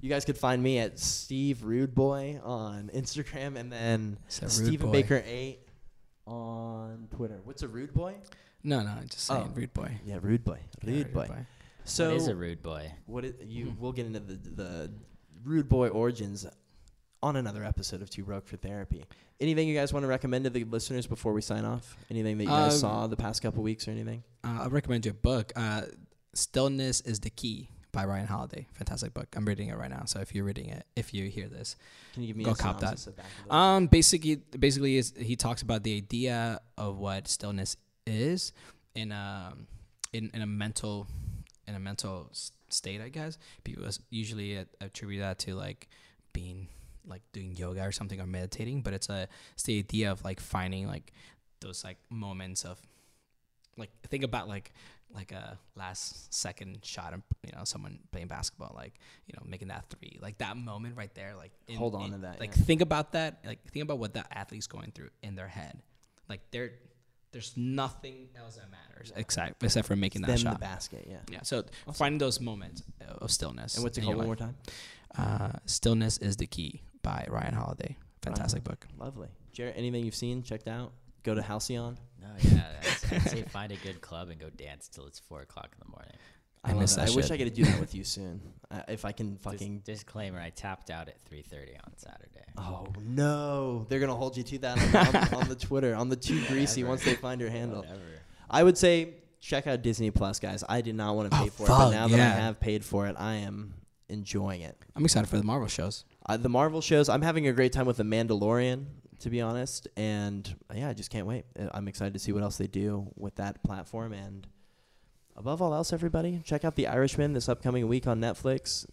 You guys could find me at Steve Rude Boy on Instagram and then Stephen Baker 8 on Twitter. What's a rude boy? No, just saying rude boy. Yeah, rude boy. Rude boy. So what is a rude boy? We'll get into the rude boy origins on another episode of Too Broke for Therapy. Anything you guys want to recommend to the listeners before we sign off? Anything that you guys saw the past couple weeks or anything? I recommend your book, Stillness is the Key by Ryan Holiday. Fantastic book. I'm reading it right now, so if you're reading it, if you hear this, can you give me a synopsis of that? Basically he talks about the idea of what stillness is in a mental state, I guess. People usually attribute that to like being like doing yoga or something or meditating, but it's the idea of like finding like those like moments of like think about like a last second shot and you know someone playing basketball, like you know making that three, like that moment right there, like hold on to that, like think about that, like think about what that athlete's going through in their head, like there's nothing else that matters except for making that shot. The basket, yeah. So awesome. Finding those moments of stillness. And what's it called one more time? Stillness is the Key by Ryan Holiday. Fantastic book. Lovely. Jarrett, anything you've seen, checked out? Go to Halcyon? No, yeah. I'd say find a good club and go dance till it's 4 o'clock in the morning. I miss that shit. I wish I could do that with you soon. If I can fucking... Disclaimer, I tapped out at 3:30 on Saturday. Oh, no. They're going to hold you to that on the Twitter, on the Too Greasy once they find your handle. Whatever. I would say check out Disney Plus, guys. I did not want to pay for it, but now that I have paid for it, I am enjoying it. I'm excited for the Marvel shows. I'm having a great time with The Mandalorian, to be honest, and yeah, I just can't wait. I'm excited to see what else they do with that platform, and above all else, everybody, check out The Irishman this upcoming week on Netflix.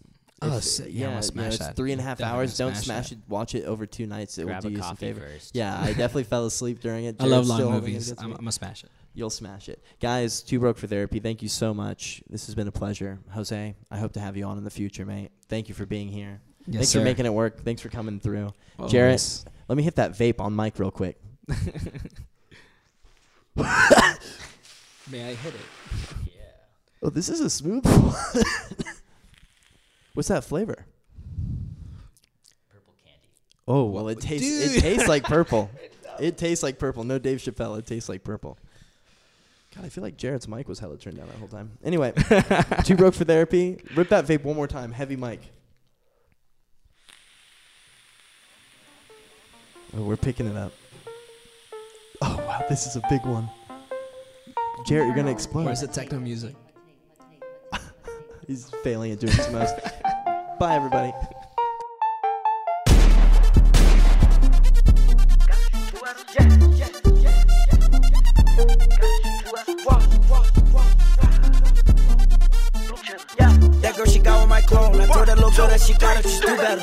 Oh, so, yeah, yeah, smash that. It's 3.5 hours. Don't smash it. Watch it over two nights. It will do you some favor. First. Yeah, I definitely fell asleep during it. Jared's I love long movies. I'm going to smash it. You'll smash it. Guys, Too Broke for Therapy, thank you so much. This has been a pleasure. Jose, I hope to have you on in the future, mate. Thank you for being here. Yes, Thanks for making it work. Thanks for coming through. Oh, Jarrett, nice. Let me hit that vape on mic real quick. May I hit it? Yeah. Oh, this is a smooth one. What's that flavor? Purple candy. Oh, well, it tastes like purple. It tastes like purple. No Dave Chappelle. It tastes like purple. God, I feel like Jarrett's mic was hella turned down that whole time. Anyway, Too Broke for Therapy. Rip that vape one more time. Heavy mic. Oh, we're picking it up. Oh, wow. This is a big one. Jarrett, you're going to explode. Where's the techno music? He's failing at doing his most. Bye, everybody. That girl, she got on my clone. I told that little girl that she got it, she do better.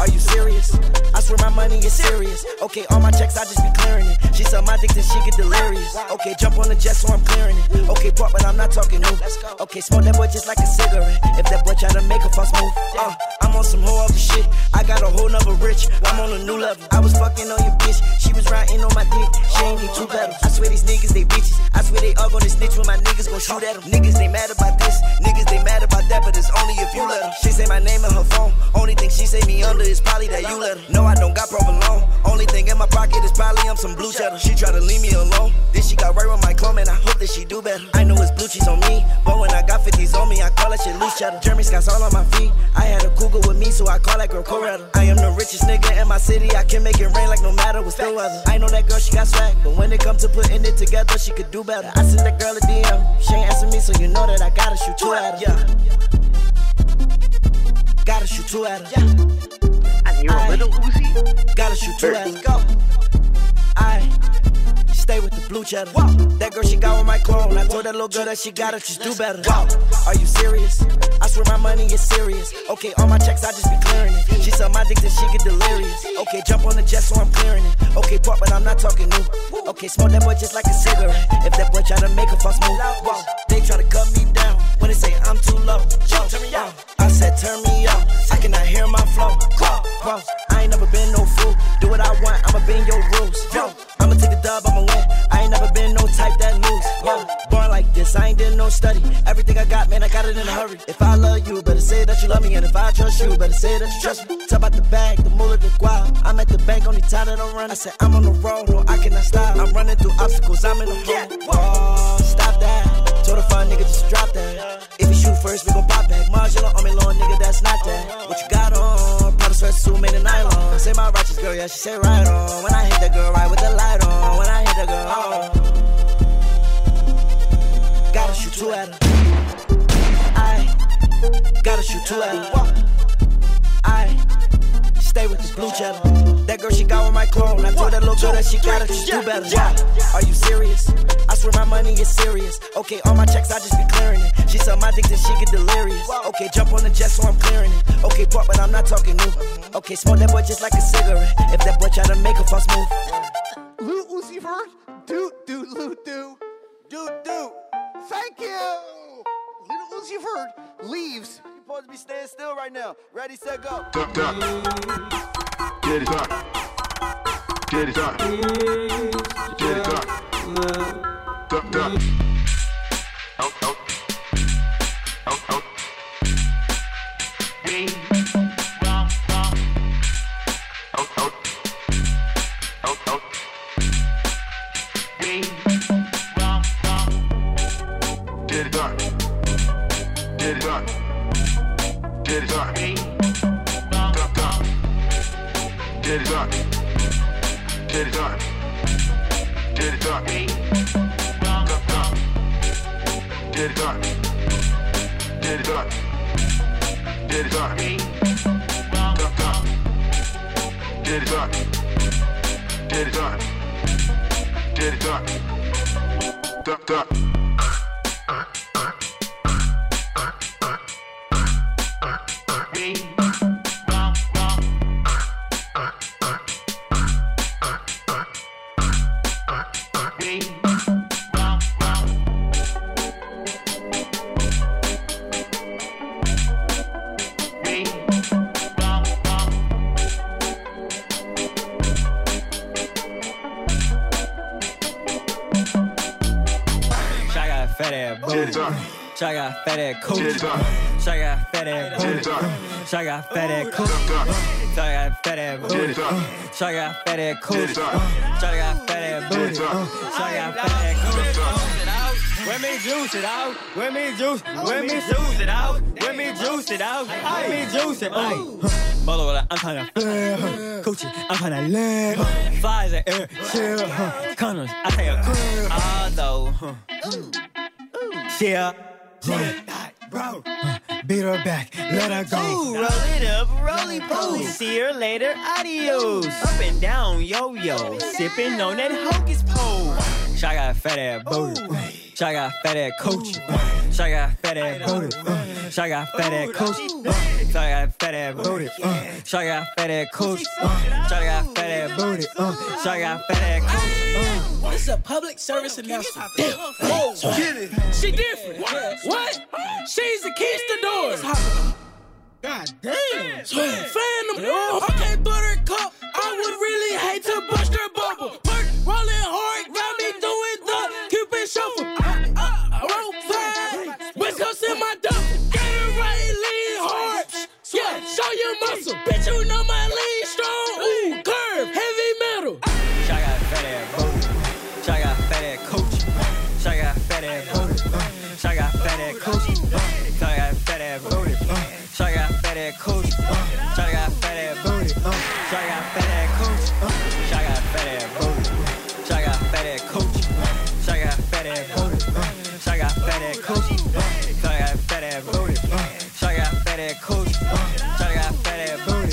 Are you serious? I swear my money is serious. Okay, all my checks, I just be clearing it. She sell my dicks and she get delirious. Okay, jump on the jet so I'm clearing it. Okay, pop, but I'm not talking new. Okay, smoke that boy just like a cigarette. If that boy try to make a false move, I'm on some whole other shit. I got a whole nother rich. I'm on a new level. I was fucking on your bitch. She was riding on my dick. She ain't need two battles. I swear these niggas, they bitches. I swear they all gonna snitch when my niggas gon' shoot at them. Niggas, they mad about this. Niggas, they mad about that, but it's only if you let her. She say my name on her phone. Only thing she say me under is probably that you let her. No, I don't got provolone. Only thing in my pocket is probably I'm some blue cheddar. She try to leave me alone. Then she got right with my clone, and I hope that she do better. I know it's blue cheese on me, but when I got 50s on me, I call that shit loose cheddar. Jeremy Scott's all on my feet. I had a cougar with me, so I call that girl Coretta. I am the richest nigga in my city. I can make it rain like no matter what's the weather. I know that girl, she got swag, but when it comes to putting it together, she could do better. I sent that girl a DM. She ain't answer me, so you know that I gotta shoot two at her. Yeah. Gotta shoot two at her. Yeah. I knew a little Uzi. Gotta shoot two at her. Go. Stay with the blue cheddar. Wow. That girl, she got on my clone. I told that little girl that she got it, just do better. Wow. Are you serious? I swear my money is serious. Okay, all my checks, I just be clearing it. She sell my dick and she get delirious. Okay, jump on the jet so I'm clearing it. Okay, pop, but I'm not talking new. Okay, smoke that boy just like a cigarette. If that boy try to make a false move, wow. They try to cut me down when they say I'm too low. Yo, turn me out. I said turn me out. I cannot hear my flow. Wow. Wow. I ain't never been no fool. Do what I want, I'ma bend your rules. Yo, I'ma take a dub, I'ma win. I ain't never been no type that lose. Yo, born like this, I ain't did no study. Everything I got, man, I got it in a hurry. If I love you, better say that you love me. And if I trust you, better say that you trust me. Talk about the bag, the moolah, the guap. I'm at the bank, only time that I'm running. I said, I'm on the road, no, I cannot stop. I'm running through obstacles, I'm in the hole. Oh, stop that. Told a fine nigga, just drop that. If you shoot first, we gon' pop back. Marginal on me, long nigga, that's not that. What you got on? Proud of sweatsuit made of nylon. Say my righteous girl, yeah, she say right on. When I hit that girl, right with the light on. When I hit that girl, oh. Gotta shoot two at her. I gotta shoot two at her. I stay with this blue cheddar. That girl, she got on my clone. I told that little girl that she got it, just do better. Are you serious? I swear my money is serious. Okay, all my checks, I just be clearing it. She sell my dick and she get delirious. Okay, jump on the jet so I'm clearing it. Okay, pop, but I'm not talking new. Okay, smoke that boy just like a cigarette. If that boy try to make a false move. Lil Uzi Vert, do. Thank you. Lil Uzi Vert leaves. You're supposed to be staying still right now. Ready, set, go. Get it up. Get it up. Get it up. Duck, duck. Out, out. Out, out. Hey. Rum, rum. Out, out. Out, out. Hey. Rum, rum. Get it up. Get it up. Get it up. Hey. Rum, duck, duck. Get it up. Get it up. Get it up. Hey. Get it done. Get it done. Get it done. Get it done. Get it done. Get it done. Duck, duck. fat ass booty. Shaq got fat ass coochie. Shaq got fat ass booty. Shaq got fat ass coochie. Shaq got fat ass booty. Shaq got fat ass coochie. Shaq got fat ass booty. Shaq got fat ass coochie. Let me juice it out. Let me juice. Let me juice it out. Let me juice it out. Let me juice it out. Mother, I'm trying to flip, coochie, I'm trying to live, flies in air, chill, condoms, I take a crib, although, yeah, bro, beat her back, let her go, roll it up, roly poly, see her later, adios, up and down, yo-yo, sipping on that hocus pocus. Shaq got a fat ass booty. Shaq got fat ass coochie. Shaq got fat ass booty. Shaq got fat ass coochie. Shaq got fat ass booty. Shaq got fat ass coochie. Shaq got fat ass booty. Shaq got fat ass coochie. It's a public service announcement. Whoa, get it. She different. What? She's the keys to doors. God damn. Fan them. Okay, buttercup. I would really hate to bust her bubble. Work, rolling hard. Shuffle, I roll 5, West Coast in my double, Gatorade lean hard, yeah, show your muscle, bitch, you know my lean strong, ooh, curve, heavy metal. Shaq got fat ass booty, Shaq got fat ass coochie, Shaq got fat ass booty, Shaq got fat ass coochie, Shaq got fat ass booty, Shaq got fat ass coochie, Shaq got fat ass booty, Shaq got fat ass coochie, Shaq got fat ass booty, Shaq got fat ass coochie. Shaq got fat ass booty. Shaq got fat ass coochie. Shaq got fat ass booty. Shaq got fat ass coochie. Shaq got fat ass booty. Shaq got fat ass coochie. Shaq got fat ass booty.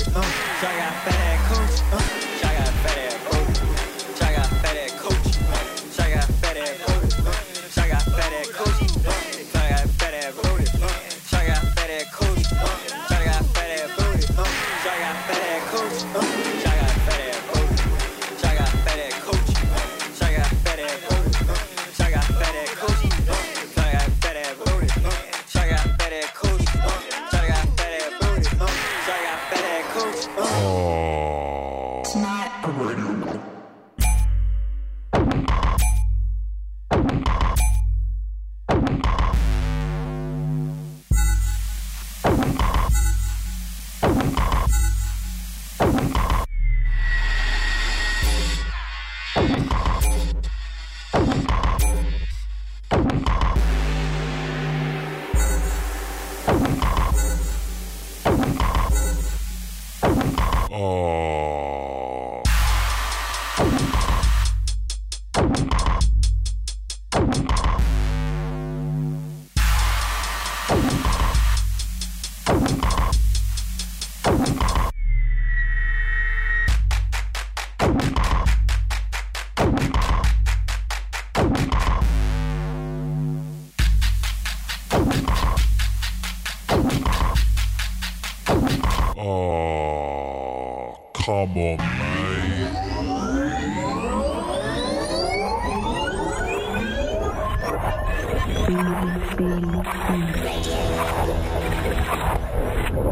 Shaq got fat ass coochie. Shaq got fat ass booty. Shaq got fat ass coochie. Shaq got fat ass booty. Shaq got fat ass coochie. Shaq got fat ass booty. Shaq got fat ass coochie. Shaq got fat ass booty. Shaq got fat ass coochie. Shaq got fat ass booty.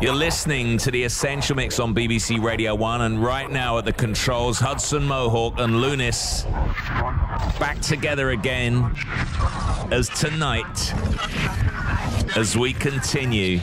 You're listening to The Essential Mix on BBC Radio 1, and right now at the controls, Hudson Mohawk and Lunis back together again as tonight, as we continue.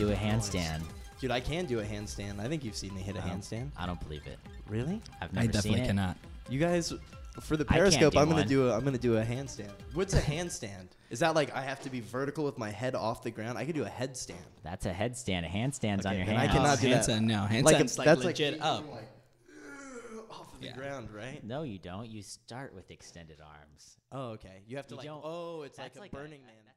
even do a handstand. Dude, I can do a handstand. I think you've seen me hit a handstand. I don't believe it. Really? I've never seen it. I definitely cannot. You guys, for the Periscope, I'm gonna do a handstand. What's a handstand? Is that like I have to be vertical with my head off the ground? I could do a headstand. That's a headstand. A handstand's on your hand. I cannot do that. No, handstand's like legit up. The ground, right? No, you don't. You start with extended arms. Oh, okay. You have to like, oh, it's like a Burning Man.